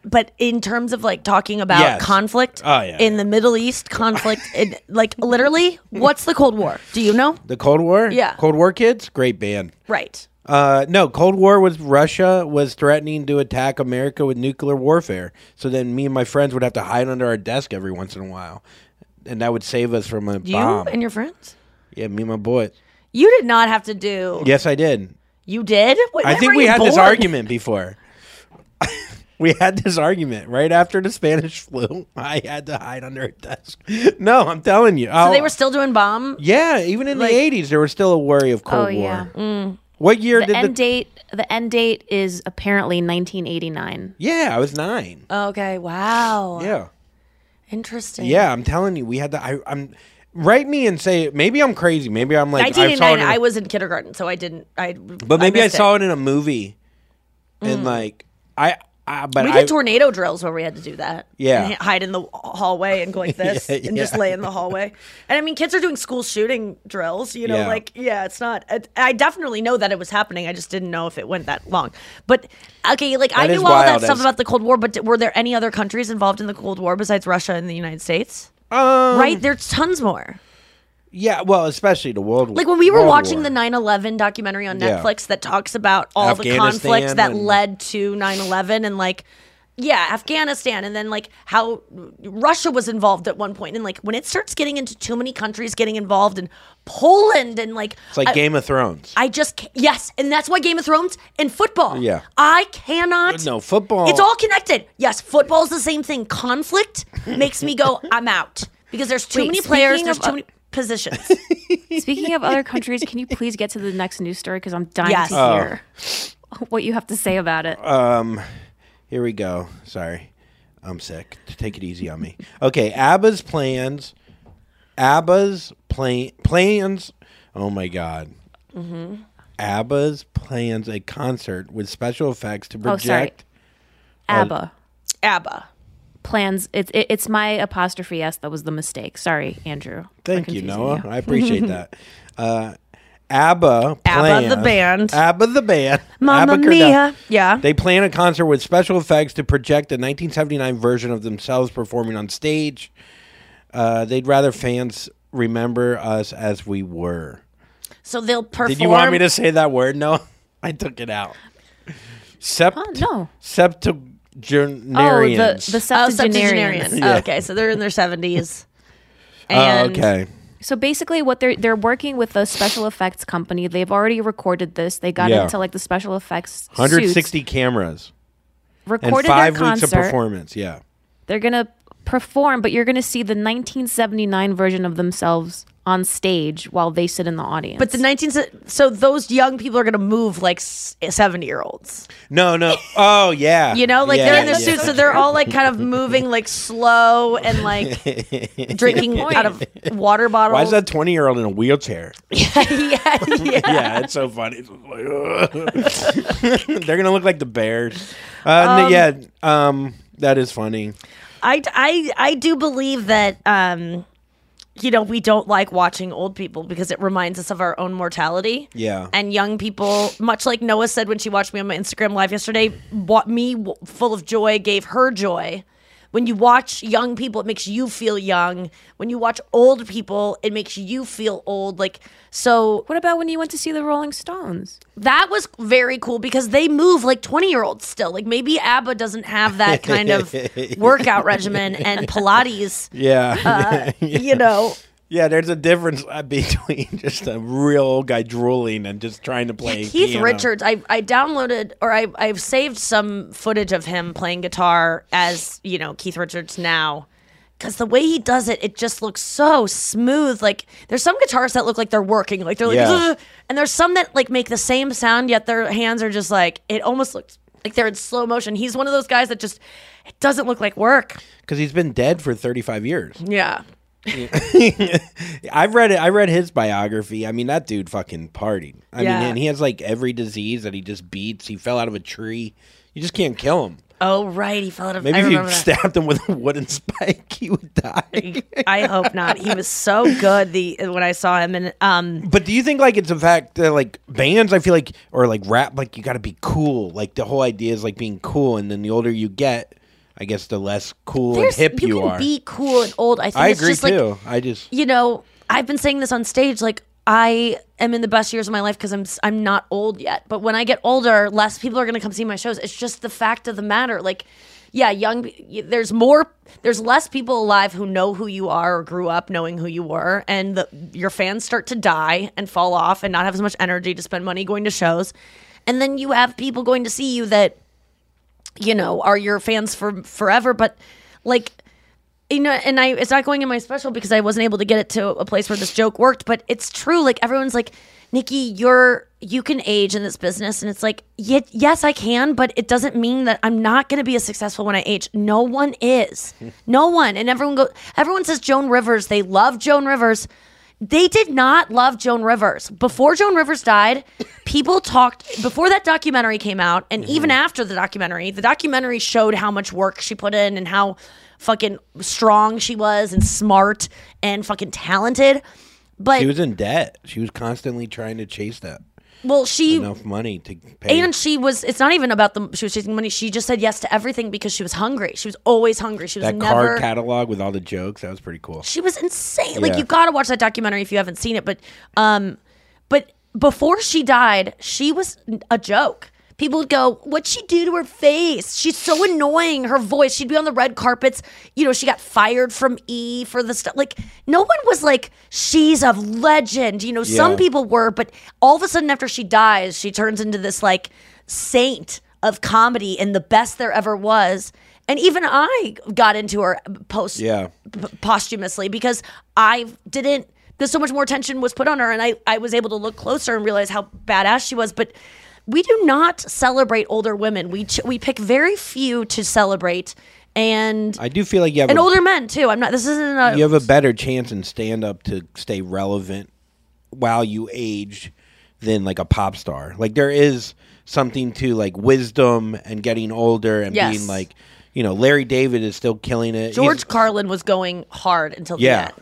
But in terms of, like, talking about conflict in the Middle East, conflict, like, literally, what's the Cold War? Do you know? The Cold War? Yeah. Cold War Kids? Great band. Right. No, Cold War was Russia was threatening to attack America with nuclear warfare. So then me and my friends would have to hide under our desk every once in a while. And that would save us from a bomb. You and your friends? Yeah, me and my boy. You did not have to do... Yes, I did. You did? I think we had this argument before. We had this argument right after the Spanish flu. I had to hide under a desk. No, I'm telling you. So they were still doing bomb? Yeah, even in the 80s, there was still a worry of Cold War. Yeah. Mm. What year did the end date? The end date is apparently 1989. Yeah, I was 9. Okay, wow. Yeah. Interesting. Yeah, I'm telling you, we had to. I'm write me and say maybe I'm crazy. Maybe I'm like 1989. I was in kindergarten, so I didn't. But maybe I saw it in a movie, and like I. But we did tornado drills where we had to do that. Yeah. And hide in the hallway and go like this and just lay in the hallway. And I mean, kids are doing school shooting drills, you know, like, it's not. I definitely know that it was happening. I just didn't know if it went that long. But, okay, like, I knew all that stuff about the Cold War, but were there any other countries involved in the Cold War besides Russia and the United States? Right? There's tons more. Yeah, well, especially the World War. Like when we were watching the 9/11 documentary on Netflix that talks about all the conflicts that led to 9/11 and like, Afghanistan and then like how Russia was involved at one point and like when it starts getting into too many countries getting involved and Poland and like it's like Game of Thrones. I just and that's why Game of Thrones and football. Yeah, I cannot. No football. It's all connected. Yes, football is the same thing. Conflict makes me go, I'm out because there's too many players. There's too many. Positions. Speaking of other countries, can you please get to the next news story? Because I'm dying to hear what you have to say about it. Here we go. Sorry. I'm sick. Take it easy on me. Okay. ABBA's plans. Oh, my God. Mm-hmm. ABBA's plans a concert with special effects to project. Oh, sorry. ABBA. Plans. It's my apostrophe S that was the mistake. Sorry, Andrew. Thank you, Noah. I appreciate that. ABBA the band. Mamma Mia. Yeah. They plan a concert with special effects to project the 1979 version of themselves performing on stage. They'd rather fans remember us as we were. So they'll perform. Did you want me to say that word? No, I took it out. Septuagenarians. Oh, the septuagenarians. Oh, okay, so they're in their 70s. And okay. So basically what they're working with a special effects company. They've already recorded this. They got into like the special effects 160 suits. Cameras. Recorded their concert. And 5 weeks of performance, yeah. They're going to perform, but you're going to see the 1979 version of themselves on stage while they sit in the audience. But so those young people are going to move like 70-year-olds. No. Oh, yeah. You know, like they're in their suits, so they're all like kind of moving like slow and like drinking out of water bottles. Why is that 20-year-old in a wheelchair? Yeah, it's so funny. It's like, they're going to look like the Bears. That is funny. I do believe that... you know, we don't like watching old people because it reminds us of our own mortality. Yeah. And young people, much like Noah said when she watched me on my Instagram live yesterday, me full of joy gave her joy. When you watch young people, it makes you feel young. When you watch old people, it makes you feel old. Like, so... What about when you went to see the Rolling Stones? That was very cool because they move like 20-year-olds still. Like, maybe ABBA doesn't have that kind of workout regimen and Pilates. Yeah. You know... Yeah, there's a difference between just a real old guy drooling and just trying to play Keith piano. Richards, I downloaded, or I've saved some footage of him playing guitar as, you know, Keith Richards now. Because the way he does it, it just looks so smooth. Like, there's some guitarists that look like they're working. Like, they're like, and there's some that, like, make the same sound, yet their hands are just like, it almost looks like they're in slow motion. He's one of those guys that just, it doesn't look like work. Because he's been dead for 35 years. Yeah. I've read it. I read his biography. I mean, that dude fucking partied. I mean, and he has like every disease that he just beats. He fell out of a tree. You just can't kill him. Oh, right. He fell out of a tree. Maybe if you stabbed him with a wooden spike, he would die. I hope not. He was so good when I saw him. But do you think like it's a fact that like bands, I feel like, or like rap, like you got to be cool. Like the whole idea is like being cool. And then the older you get, I guess the less cool and hip you are. You can be cool and old. I agree too. Like, I've been saying this on stage, like, I am in the best years of my life because I'm not old yet. But when I get older, less people are going to come see my shows. It's just the fact of the matter. Like, yeah, there's less people alive who know who you are or grew up knowing who you were. And your fans start to die and fall off and not have as much energy to spend money going to shows. And then you have people going to see you that, are your fans for forever. But like... it's not going in my special because I wasn't able to get it to a place where this joke worked, but it's true. Like, everyone's like, Nikki, you can age in this business. And it's like, yes, I can, but it doesn't mean that I'm not going to be as successful when I age. No one is. No one. And everyone says Joan Rivers. They love Joan Rivers. They did not love Joan Rivers. Before Joan Rivers died, people talked, before that documentary came out, and even after the documentary showed how much work she put in and how fucking strong she was and smart and fucking talented. But she was in debt. She was constantly trying to chase that. Well, enough money to pay. And it's not even about she was chasing money. She just said yes to everything because she was hungry. She was always hungry. She was that card catalog with all the jokes, that was pretty cool. She was insane. Yeah. Like, you got to watch that documentary if you haven't seen it. But before she died, she was a joke. People would go, what'd she do to her face? She's so annoying, her voice. She'd be on the red carpets. She got fired from E! For the stuff. Like, no one was like, she's a legend. Some people were, but all of a sudden after she dies, she turns into this, like, saint of comedy and the best there ever was. And even I got into her posthumously because I didn't... There's so much more attention was put on her, and I was able to look closer and realize how badass she was, but... We do not celebrate older women. We pick very few to celebrate, and I do feel like you have older men too. I'm not. This isn't. You have a better chance in stand up to stay relevant while you age than like a pop star. Like, there is something to like wisdom and getting older and being like, Larry David is still killing it. George Carlin was going hard until the end.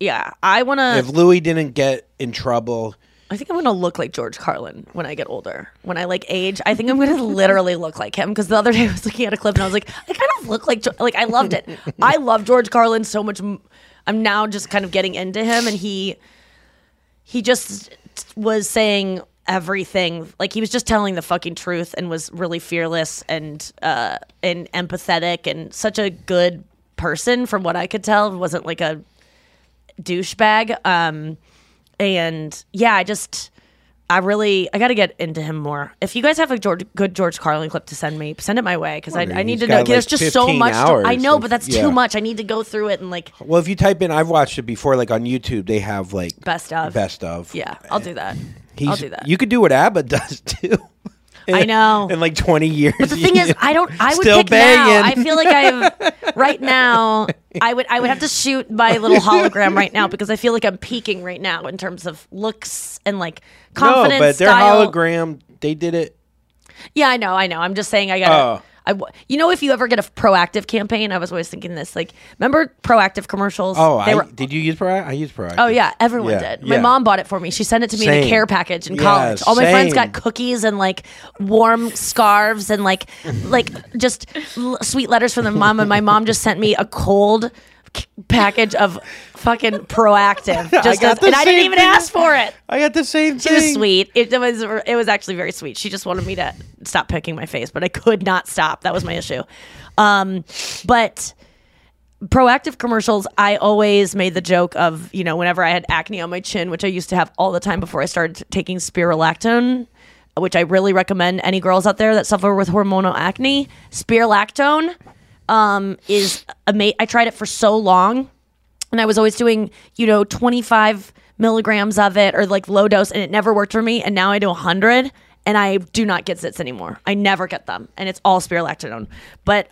Yeah. I want to. If Louis didn't get in trouble. I think I'm going to look like George Carlin when I get older. When I, like, age, I think I'm going to literally look like him. Because the other day I was looking at a clip and I was like, I kind of look like... Like, I loved it. I love George Carlin so much. I'm now just kind of getting into him. And he just was saying everything. Like, he was just telling the fucking truth and was really fearless and empathetic and such a good person from what I could tell. Wasn't, like, a douchebag. And yeah, I got to get into him more. If you guys have a good George Carlin clip to send me, send it my way because I need to know. Like, there's just so much. I know, but that's too much. I need to go through it and like. Well, if you type in, I've watched it before. Like on YouTube, they have like best of. Yeah, I'll do that. I'll do that. You could do what ABBA does too. I know. In like 20 years. But the thing is, I would pick now. I feel like right now, I would have to shoot my little hologram right now because I feel like I'm peaking right now in terms of looks and like confidence. No, but their hologram, they did it. Yeah, I know. I'm just saying I got to. If you ever get a proactive campaign, I was always thinking this. Like, remember proactive commercials? Did you use proactive? I used proactive. Oh yeah, everyone did. My mom bought it for me. She sent it to me in a care package in college. All my friends got cookies and like warm scarves and like just sweet letters from their mom. And my mom just sent me a cold package of fucking proactive. I didn't even ask for it. I got the same thing. She was sweet. It was actually very sweet. She just wanted me to stop picking my face, but I could not stop. That was my issue. But proactive commercials, I always made the joke of, whenever I had acne on my chin, which I used to have all the time before I started taking spirulactone, which I really recommend any girls out there that suffer with hormonal acne. Spirulactone is amazing. I tried it for so long, and I was always doing 25 milligrams of it or like low dose, and it never worked for me. And now I do 100, and I do not get zits anymore. I never get them, and it's all spirulactone. But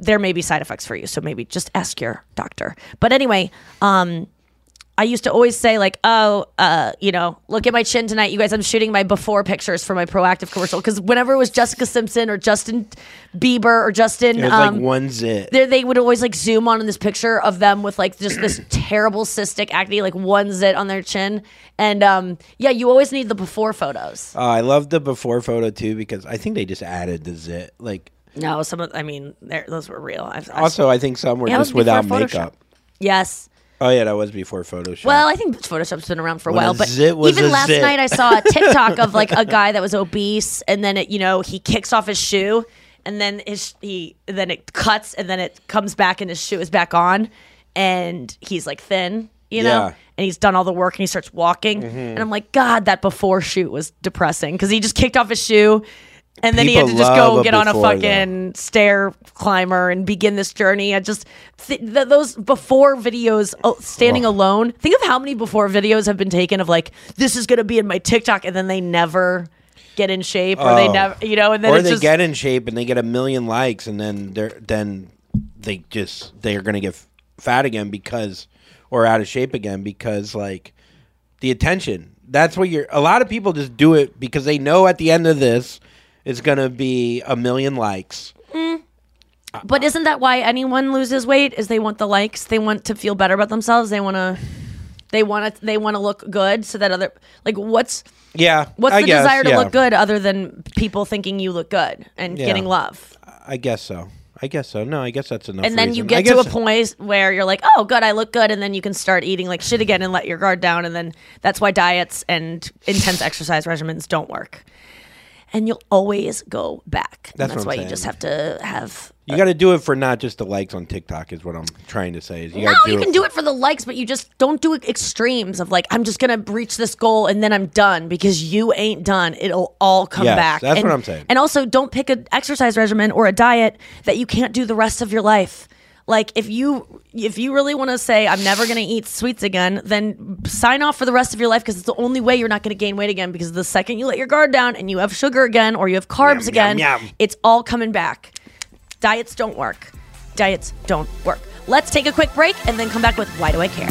there may be side effects for you, so maybe just ask your doctor. But anyway, I used to always say like, look at my chin tonight. You guys, I'm shooting my before pictures for my Proactive commercial. Because whenever it was Jessica Simpson or Justin Bieber or Justin. It was like one zit. They would always like zoom on in this picture of them with like just this terrible cystic acne, like one zit on their chin. And you always need the before photos. I love the before photo too, because I think they just added the zit. Like no, those were real. I think some were just without makeup. Yes. Oh, yeah, that was before Photoshop. Well, I think Photoshop's been around for a while. But even last night I saw a TikTok of, like, a guy that was obese, and then, he kicks off his shoe, and then it cuts, and then it comes back, and his shoe is back on, and he's, like, thin, and he's done all the work, and he starts walking. Mm-hmm. And I'm like, God, that before shoot was depressing, because he just kicked off his shoe, and then he had to just go get on a fucking stair climber and begin this journey. I just those before videos standing alone. Think of how many before videos have been taken of like, this is going to be in my TikTok, and then they never get in shape, or they never, and then they just get in shape and they get a million likes, and then they're going to get fat again or out of shape again because like the attention. That's what a lot of people just do it because they know at the end of this. It's going to be a million likes. Mm. But isn't that why anyone loses weight is they want the likes. They want to feel better about themselves. They want to look good so that other like what's the desire to look good other than people thinking you look good and getting love? I guess so. No, I guess that's enough. And then you get to a point where you're like, oh, good, I look good. And then you can start eating like shit again and let your guard down. And then that's why diets and intense exercise regimens don't work. And you'll always go back. That's why you just have to have. You got to do it for not just the likes on TikTok, is what I'm trying to say. You can do it for the likes, but you just don't do extremes of like, I'm just going to reach this goal and then I'm done, because you ain't done. It'll all come back. That's what I'm saying. And also, don't pick an exercise regimen or a diet that you can't do the rest of your life. Like, if you really want to say, I'm never going to eat sweets again, then sign off for the rest of your life, because it's the only way you're not going to gain weight again, because the second you let your guard down and you have sugar again or you have carbs again. It's all coming back. Diets don't work. Let's take a quick break and then come back with Why Do I Care?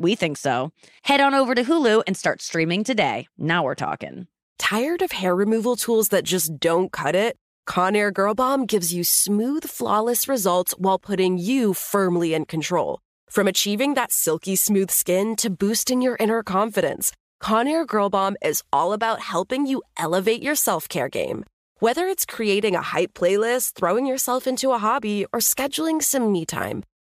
We think so. Head on over to Hulu and start streaming today. Now we're talking. Tired of hair removal tools that just don't cut it? Conair Girl Bomb gives you smooth, flawless results while putting you firmly in control. From achieving that silky smooth skin to boosting your inner confidence, Conair Girl Bomb is all about helping you elevate your self-care game. Whether it's creating a hype playlist, throwing yourself into a hobby, or scheduling some me time,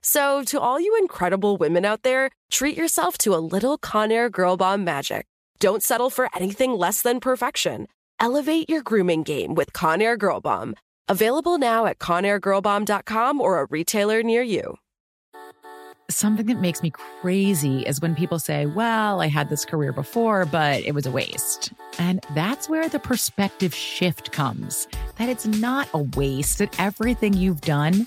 So, to all you incredible women out there, treat yourself to a little Conair Girl Bomb magic. Don't settle for anything less than perfection. Elevate your grooming game with Conair Girl Bomb. Available now at ConairGirlBomb.com or a retailer near you. Something that makes me crazy is when people say, well, I had this career before, but it was a waste. And that's where the perspective shift comes, that it's not a waste, that everything you've done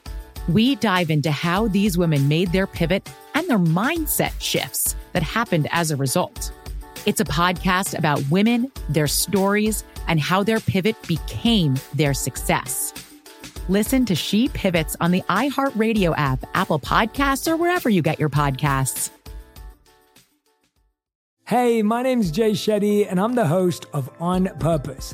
We dive into how these women made their pivot and their mindset shifts that happened as a result. It's a podcast about women, their stories, and how their pivot became their success. Listen to She Pivots on the iHeartRadio app, Apple Podcasts, or wherever you get your podcasts. Hey, my name's Jay Shetty, and I'm the host of On Purpose.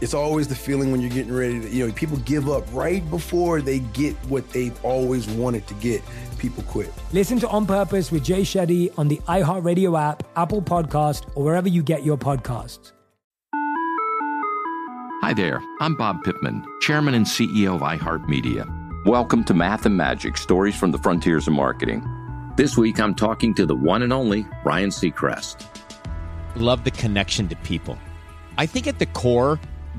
It's always the feeling when you're getting ready to, people give up right before they get what they've always wanted to get. People quit. Listen to On Purpose with Jay Shetty on the iHeartRadio app, Apple Podcast, or wherever you get your podcasts. Hi there, I'm Bob Pittman, Chairman and CEO of iHeartMedia. Welcome to Math and Magic, Stories from the Frontiers of Marketing. This week, I'm talking to the one and only Ryan Seacrest. Love the connection to people. I think at the core,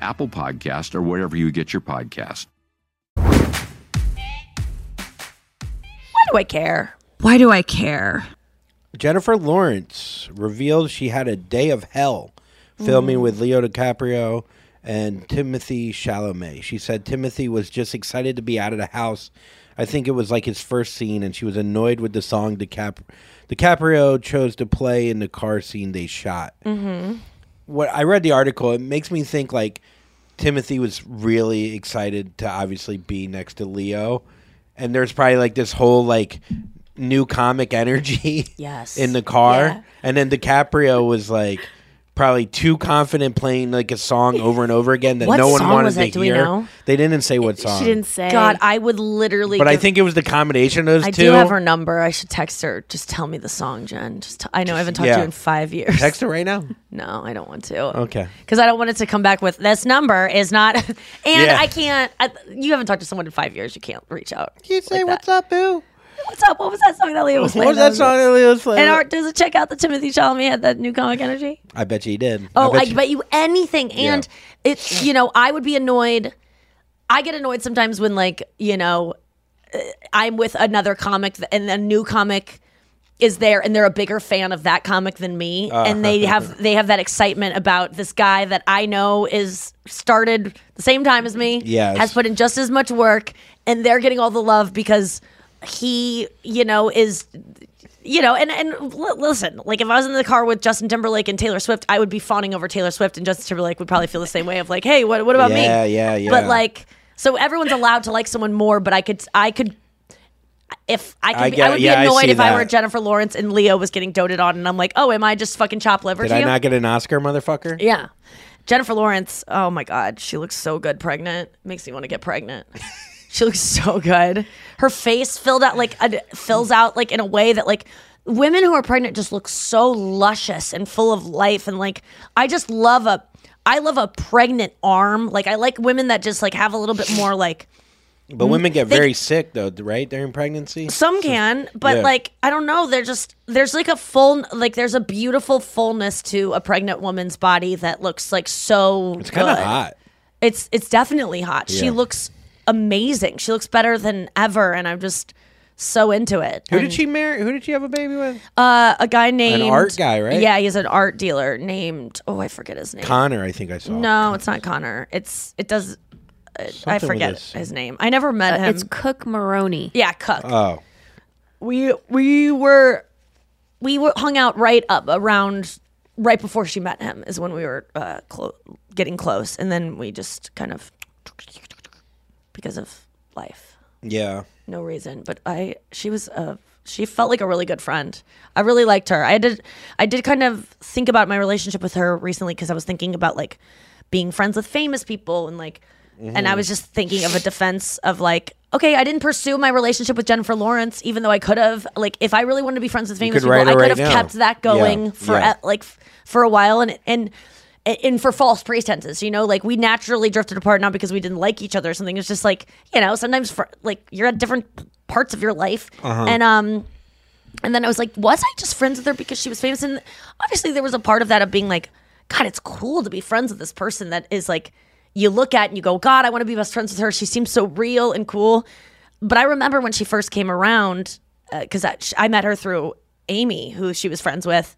Apple Podcast, or wherever you get your podcast. Why do I care? Why do I care? Jennifer Lawrence revealed she had a day of hell filming with Leo DiCaprio and Timothée Chalamet. She said Timothée was just excited to be out of the house. I think it was like his first scene, and she was annoyed with the song DiCaprio chose to play in the car scene they shot. Mm-hmm. What I read the article, it makes me think like Timothée was really excited to obviously be next to Leo, and there's probably like this whole like new comic energy in the car, and then DiCaprio was like probably too confident playing like a song over and over again that no one wanted to hear. They didn't say what song. She didn't say. God, I would literally. But I think it was the combination of those two. I do have her number. I should text her. Just tell me the song, Jen. I know I haven't talked to you in 5 years. Text her right now. No, I don't want to. Okay. Because I don't want it to come back with this number is not. And I can't. You haven't talked to someone in 5 years. You can't reach out. You say like what's up, boo? What's up? What was that song that Leo was playing? And Art, does it check out that Timothée Chalamet had that new comic energy? I bet you he did. Oh, I bet you anything. And it's, I would be annoyed. I get annoyed sometimes when I'm with another comic and a new comic is there and they're a bigger fan of that comic than me. And they have that excitement about this guy that I know is started the same time as me. Yes. Has put in just as much work and they're getting all the love because he, is, and listen, like if I was in the car with Justin Timberlake and Taylor Swift, I would be fawning over Taylor Swift, and Justin Timberlake would probably feel the same way of like, hey, what about me? Yeah. But like, so everyone's allowed to like someone more, but I would be annoyed if I were Jennifer Lawrence and Leo was getting doted on, and I'm like, oh, am I just fucking chopped liver? Did I not get an Oscar, motherfucker? Yeah. Jennifer Lawrence, oh my God, she looks so good pregnant. Makes me want to get pregnant. She looks so good. Her face fills out in a way that like women who are pregnant just look so luscious and full of life, and like I just love a pregnant arm. Like I like women that just like have a little bit more like. But women get very sick though, right? During pregnancy, some can, but like I don't know. They're just there's a beautiful fullness to a pregnant woman's body that looks like so. It's kind of hot. It's definitely hot. Yeah. She looks amazing. She looks better than ever, and I'm just so into it. Who did she marry? Who did she have a baby with? A guy named... An art guy, right? Yeah, he's an art dealer named... Oh, I forget his name. Conair, I think I saw. No, Conair. It's not Conair. I forget his name. I never met him. It's Cook Maroney. Yeah, Cook. Oh. We hung out right before she met him is when we were getting close, and then we just kind of because of life. Yeah. No reason, but she felt like a really good friend. I really liked her. I did kind of think about my relationship with her recently because I was thinking about like being friends with famous people and like mm-hmm. and I was just thinking of a defense of like, okay, I didn't pursue my relationship with Jennifer Lawrence, even though I could have. Like, if I really wanted to be friends with famous people, I could have kept that going for a while and for false pretenses, you know? Like, we naturally drifted apart, not because we didn't like each other or something. It's just like, you know, sometimes like you're at different parts of your life. Uh-huh. And then I was like, was I just friends with her because she was famous? And obviously there was a part of that of being like, God, it's cool to be friends with this person that is like, you look at and you go, God, I want to be best friends with her. She seems so real and cool. But I remember when she first came around, because I met her through Amy, who she was friends with.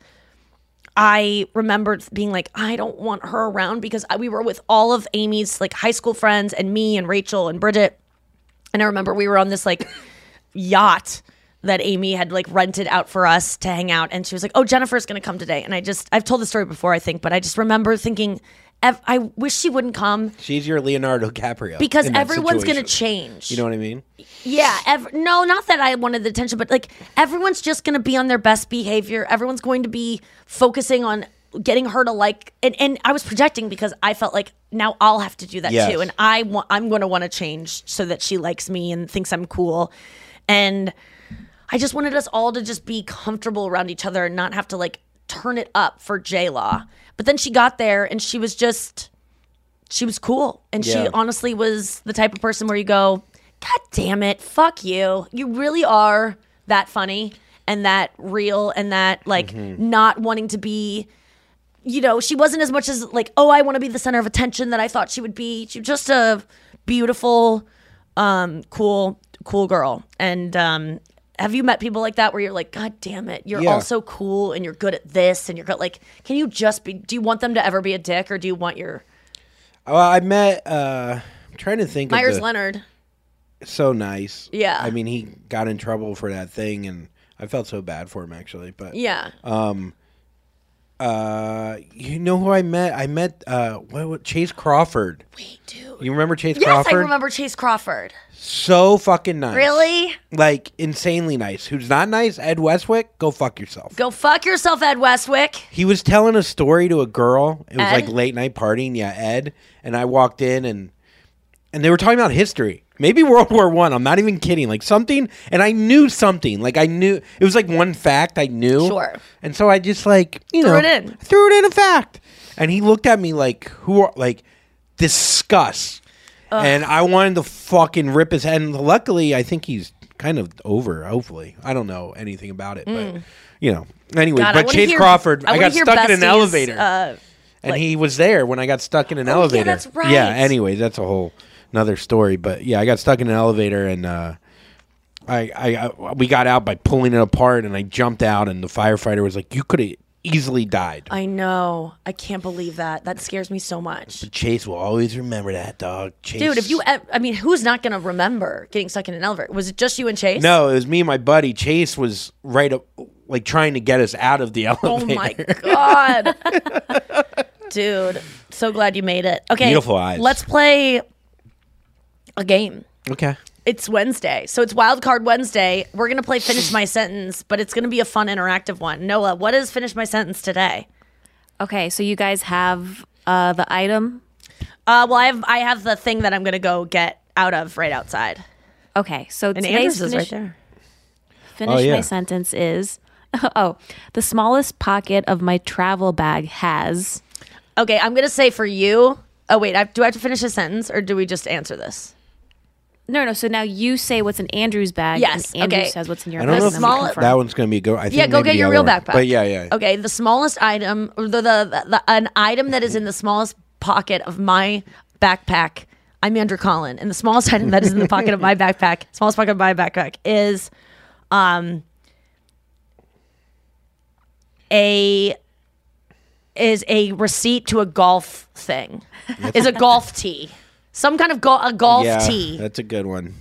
I remember being like, I don't want her around because we were with all of Amy's like high school friends and me and Rachel and Bridget. And I remember we were on this like yacht that Amy had like rented out for us to hang out. And she was like, oh, Jennifer's going to come today. And I've told the story before, I think, but I just remember thinking, I wish she wouldn't come. She's your Leonardo DiCaprio. Because everyone's going to change. You know what I mean? Yeah. No, not that I wanted the attention, but like everyone's just going to be on their best behavior. Everyone's going to be focusing on getting her to like, and I was projecting because I felt like now I'll have to do that too. And I'm going to want to change so that she likes me and thinks I'm cool. And I just wanted us all to just be comfortable around each other and not have to like turn it up for J-Law. But then she got there and she was cool. And she honestly was the type of person where you go, God damn it, fuck you. You really are that funny and that real and that like mm-hmm. not wanting to be, you know, she wasn't as much as like, oh, I want to be the center of attention that I thought she would be. She was just a beautiful, cool girl. And have you met people like that where you're like, God damn it, you're also cool and you're good at this and you're good, like, can you just be, do you want them to ever be a dick or do you want your... Well, I met, I'm trying to think Myers of Leonard. So nice. Yeah. I mean, he got in trouble for that thing and I felt so bad for him actually, but... Yeah. You know who I met? I met Chase Crawford. Wait, dude. You remember Chase Crawford? Yes, I remember Chase Crawford. So fucking nice. Really? Like, insanely nice. Who's not nice? Ed Westwick? Go fuck yourself. Go fuck yourself, Ed Westwick. He was telling a story to a girl. It was like late night partying. Yeah, Ed. And I walked in and they were talking about history. Maybe World War I. I'm not even kidding. Like something. And I knew something. Like I knew. It was like one fact I knew. Sure. And so I just like, threw it in a fact. And he looked at me like, disgust. Ugh. And I wanted to fucking rip his head. And luckily, I think he's kind of over, hopefully. I don't know anything about it. But, you know. Anyway, but Chase Crawford, I got stuck in an elevator. And he was there when I got stuck in an elevator. Yeah, that's right. Yeah, anyway, that's a whole... another story, but yeah, I got stuck in an elevator and we got out by pulling it apart and I jumped out and the firefighter was like, you could have easily died. I know. I can't believe that. That scares me so much. But Chase will always remember that, dog. Chase. Dude, who's not going to remember getting stuck in an elevator? Was it just you and Chase? No, it was me and my buddy. Chase was right up, like trying to get us out of the elevator. Oh my God. Dude, so glad you made it. Okay. Beautiful eyes. Let's play... a game. Okay. It's Wednesday. So it's Wild Card Wednesday. We're going to play Finish My Sentence, but it's going to be a fun, interactive one. Noah, what is Finish My Sentence today? Okay, so you guys have the item? Well, I have the thing that I'm going to go get out of right outside. Okay, so today's is right there. Finish my sentence is, the smallest pocket of my travel bag has. Okay, I'm going to say for you. Oh, wait, do I have to finish a sentence or do we just answer this? No. So now you say what's in Andrew's bag. Yes. And Andrew says what's in your bag. I don't know if that one's going to be good. Yeah, go get your real backpack. But yeah. Okay, the smallest item, or an item that is in the smallest pocket of my backpack. I'm Andrew Collin, and the smallest item that is in the pocket of my backpack is is a receipt to a golf thing. Is a golf tee. Some kind of golf tee. That's a good one.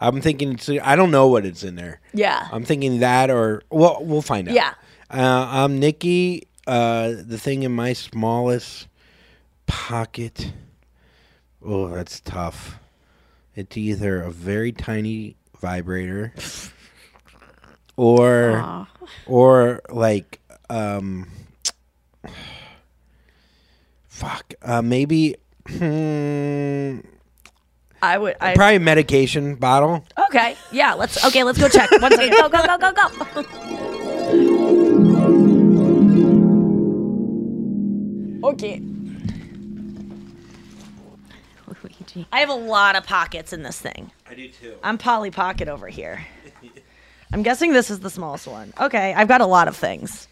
I'm thinking, I don't know what it's in there. Yeah. I'm thinking that or, well, we'll find out. Yeah. I'm Nikki. The thing in my smallest pocket. Oh, that's tough. It's either a very tiny vibrator or like, maybe. Probably a medication bottle. Okay. Yeah. Let's go check. One second. Go. Okay. Luigi. I have a lot of pockets in this thing. I do too. I'm Polly Pocket over here. I'm guessing this is the smallest one. Okay. I've got a lot of things.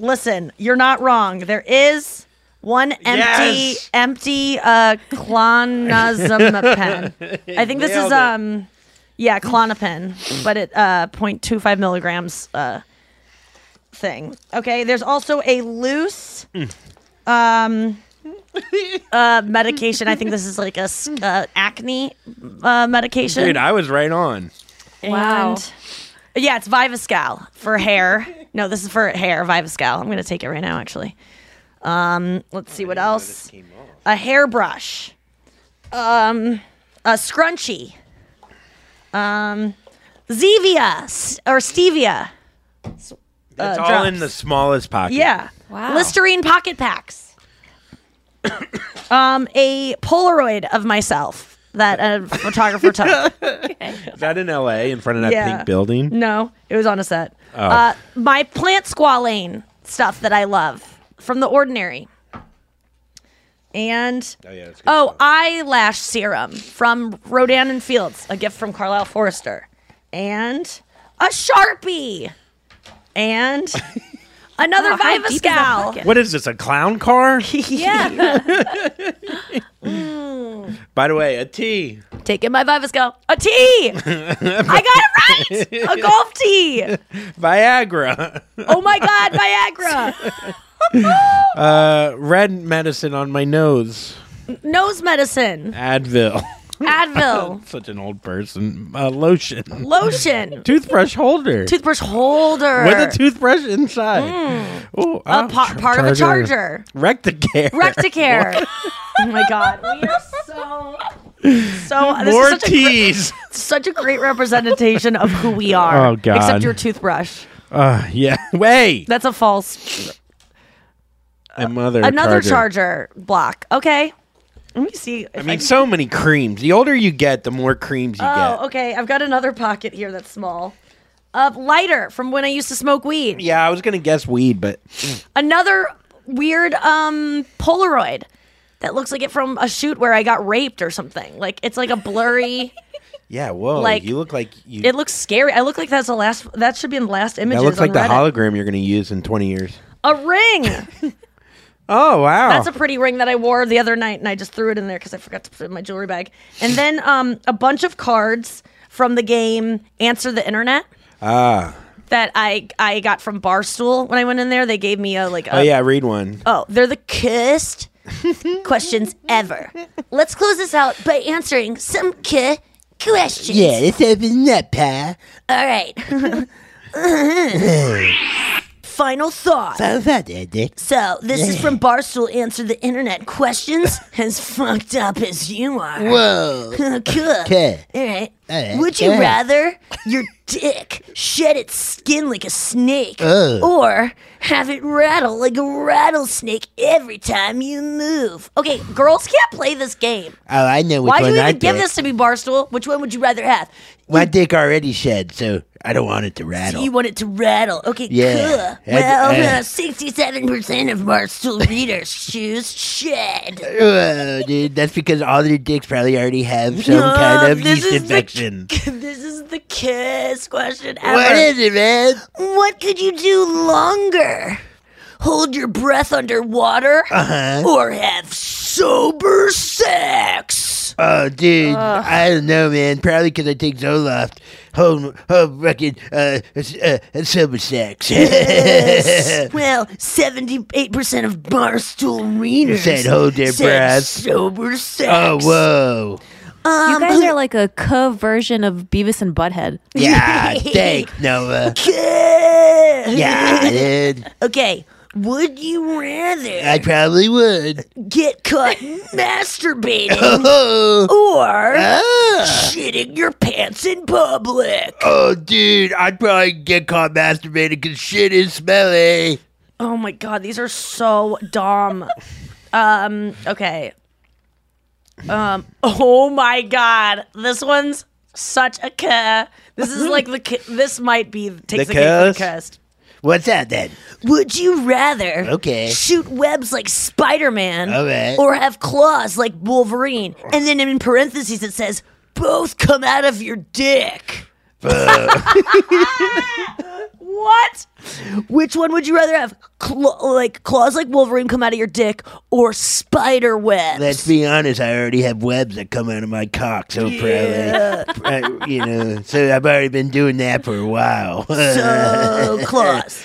Listen, you're not wrong. There is one empty clonazepam pen. I think this is clonazepam, but it 0.25 milligrams thing. Okay, there's also a loose medication. I think this is like a acne medication. Dude, I was right on. Wow. And yeah, it's Vivascal for hair. No, this is for hair, Vivascal. I'm going to take it right now, actually. Let's see what else. A hairbrush, a scrunchie, Zevia or stevia. It's all drops. In the smallest pocket. Yeah. Wow. Listerine pocket packs. A Polaroid of myself that a photographer took. Okay. Is that in LA in front of that pink building? No, it was on a set. Oh. My plant squalane stuff that I love. From The Ordinary. And eyelash serum from Rodan and Fields, a gift from Carlisle Forrester. And a Sharpie. And another Vivascal. What is this, a clown car? Yeah. By the way, a tee. Taking my Vivascal. A tee! I got it right! A golf tee. Viagra. Oh my God, Viagra. Red medicine on my nose. Nose medicine. Advil. Such an old person. Lotion. Toothbrush holder. With a toothbrush inside. Ooh, part of a charger. Rectacare. Oh my God. We are so more teas. Such a great representation of who we are. Oh God. Except your toothbrush. Yeah. Wait. That's a false. Another charger block. Okay. Let me see. So many creams. The older you get, the more creams you get. Oh, okay. I've got another pocket here that's small. A lighter from when I used to smoke weed. Yeah, I was going to guess weed, but... Another weird Polaroid that looks like it from a shoot where I got raped or something. Like, it's like a blurry... Yeah, whoa! Like, you look like you. It looks scary. I look like that's the last. That should be in the last images. That looks like on Reddit. The hologram you're going to use in 20 years. A ring. Oh wow! That's a pretty ring that I wore the other night, and I just threw it in there because I forgot to put it in my jewelry bag. And then a bunch of cards from the game Answer the Internet. That I got from Barstool when I went in there. They gave me read one. Oh, they're the cursed questions ever. Let's close this out by answering some questions. Yeah, this opens up, pal. All right. Final thought, Dick. So, this is from Barstool Answer the Internet Questions. As fucked up as you are. Whoa. Cool. Okay. All right. Would you rather your dick shed its skin like a snake or have it rattle like a rattlesnake every time you move? Okay, girls can't play this game. Oh, I know which one. Why do you even give this to me, Barstool? Which one would you rather have? My dick already shed, so I don't want it to rattle. So you want it to rattle. Okay, yeah. Cool. Well, 67% of Barstool readers choose shed. Oh, dude, that's because all their dicks probably already have some kind of yeast infection. This is the kiss question ever. What is it, man? What could you do longer? Hold your breath underwater or have sober sex? Lawrence? Oh, dude, I don't know, man. Probably because I take Zoloft, whole fucking sober sex. Yes. Well, 78% of Barstool readers said hold their breath. Sober sex. Oh, whoa. You guys are like a version of Beavis and Butthead. Yeah, thanks, Noah. Yeah, dude. Okay. Would you rather? I probably would. Get caught masturbating or shitting your pants in public. Oh, dude, I'd probably get caught masturbating because shit is smelly. Oh, my God, these are so dumb. Okay. Oh, my God, this one's such a cuh. This is like this might be takes the cake for the cust. What's that then? Would you rather shoot webs like Spider-Man or have claws like Wolverine? And then in parentheses it says, both come out of your dick. What? Which one would you rather have? Claws like Wolverine come out of your dick or spider webs? Let's be honest, I already have webs that come out of my cock, so probably, so I've already been doing that for a while. So, claws.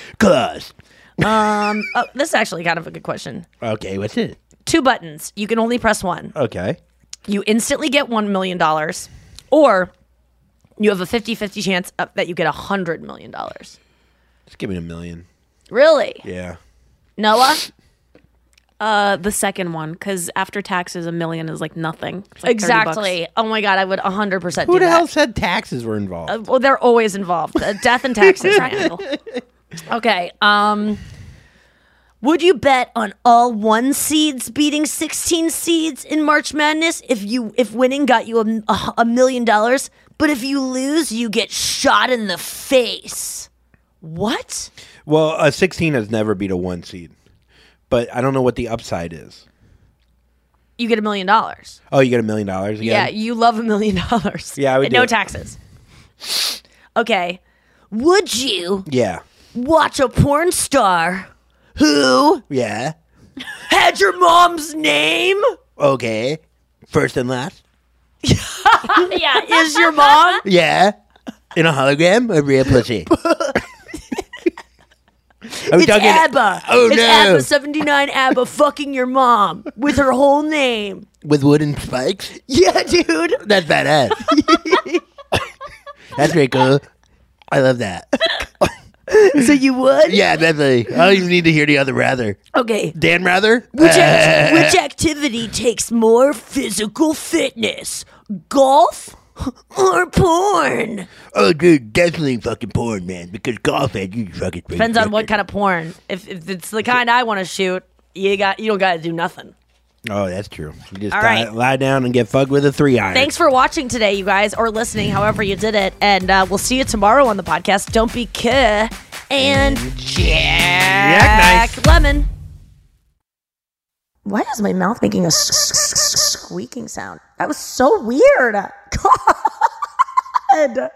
This is actually kind of a good question. Okay, what's it? 2 buttons. You can only press one. Okay. You instantly get $1 million or... You have a 50-50 chance that you get $100 million. Just give me $1 million. Really? Yeah. Noah? The second one, because after taxes, $1 million is like nothing. Like exactly. Oh, my God. I would 100% do that. Who the hell said taxes were involved? Well, they're always involved. Death and taxes triangle. Okay. Would you bet on all 1 seeds beating 16 seeds in March Madness if winning got you $1 million? But if you lose, you get shot in the face. What? Well, a 16 has never beat a 1 seed. But I don't know what the upside is. You get $1 million. Oh, you get $1 million again? Yeah, you love $1 million. Yeah, I would do no taxes. Okay. Would you watch a porn star who had your mom's name? Okay. First and last? Yeah, is your mom? Yeah, in a hologram, a real pussy. It's talking... ABBA. Oh, it's no. ABBA 79 ABBA fucking your mom with her whole name. With wooden spikes? Yeah, dude. That's badass. That's pretty cool. I love that. So you would? Yeah, definitely. I don't even need to hear the other rather. Okay. Dan rather? Which activity takes more physical fitness? Golf or porn? Oh, dude, definitely fucking porn, man. Because golf, man, you fucking... Depends on what kind of porn. If it's the kind I want to shoot, you don't got to do nothing. Oh, that's true. You just lie down and get fucked with a 3-iron. Thanks for watching today, you guys, or listening, however you did it. And we'll see you tomorrow on the podcast. Don't be cuh and Jack Lemon. Why is my mouth making a squeaking sound? That was so weird. God.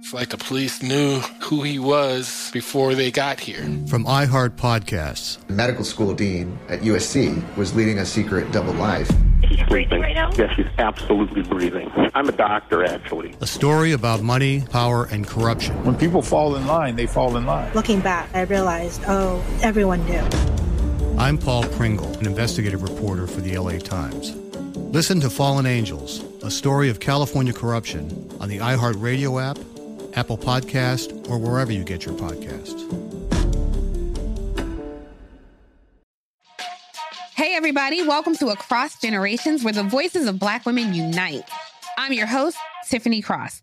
It's like the police knew who he was before they got here. From iHeart Podcasts. The medical school dean at USC was leading a secret double life. Is she breathing right now? Yes, she's absolutely breathing. I'm a doctor, actually. A story about money, power, and corruption. When people fall in line, they fall in line. Looking back, I realized, everyone knew. I'm Paul Pringle, an investigative reporter for the LA Times. Listen to Fallen Angels, a story of California corruption on the iHeartRadio app, Apple Podcast, or wherever you get your podcasts. Hey, everybody. Welcome to Across Generations, where the voices of Black women unite. I'm your host, Tiffany Cross.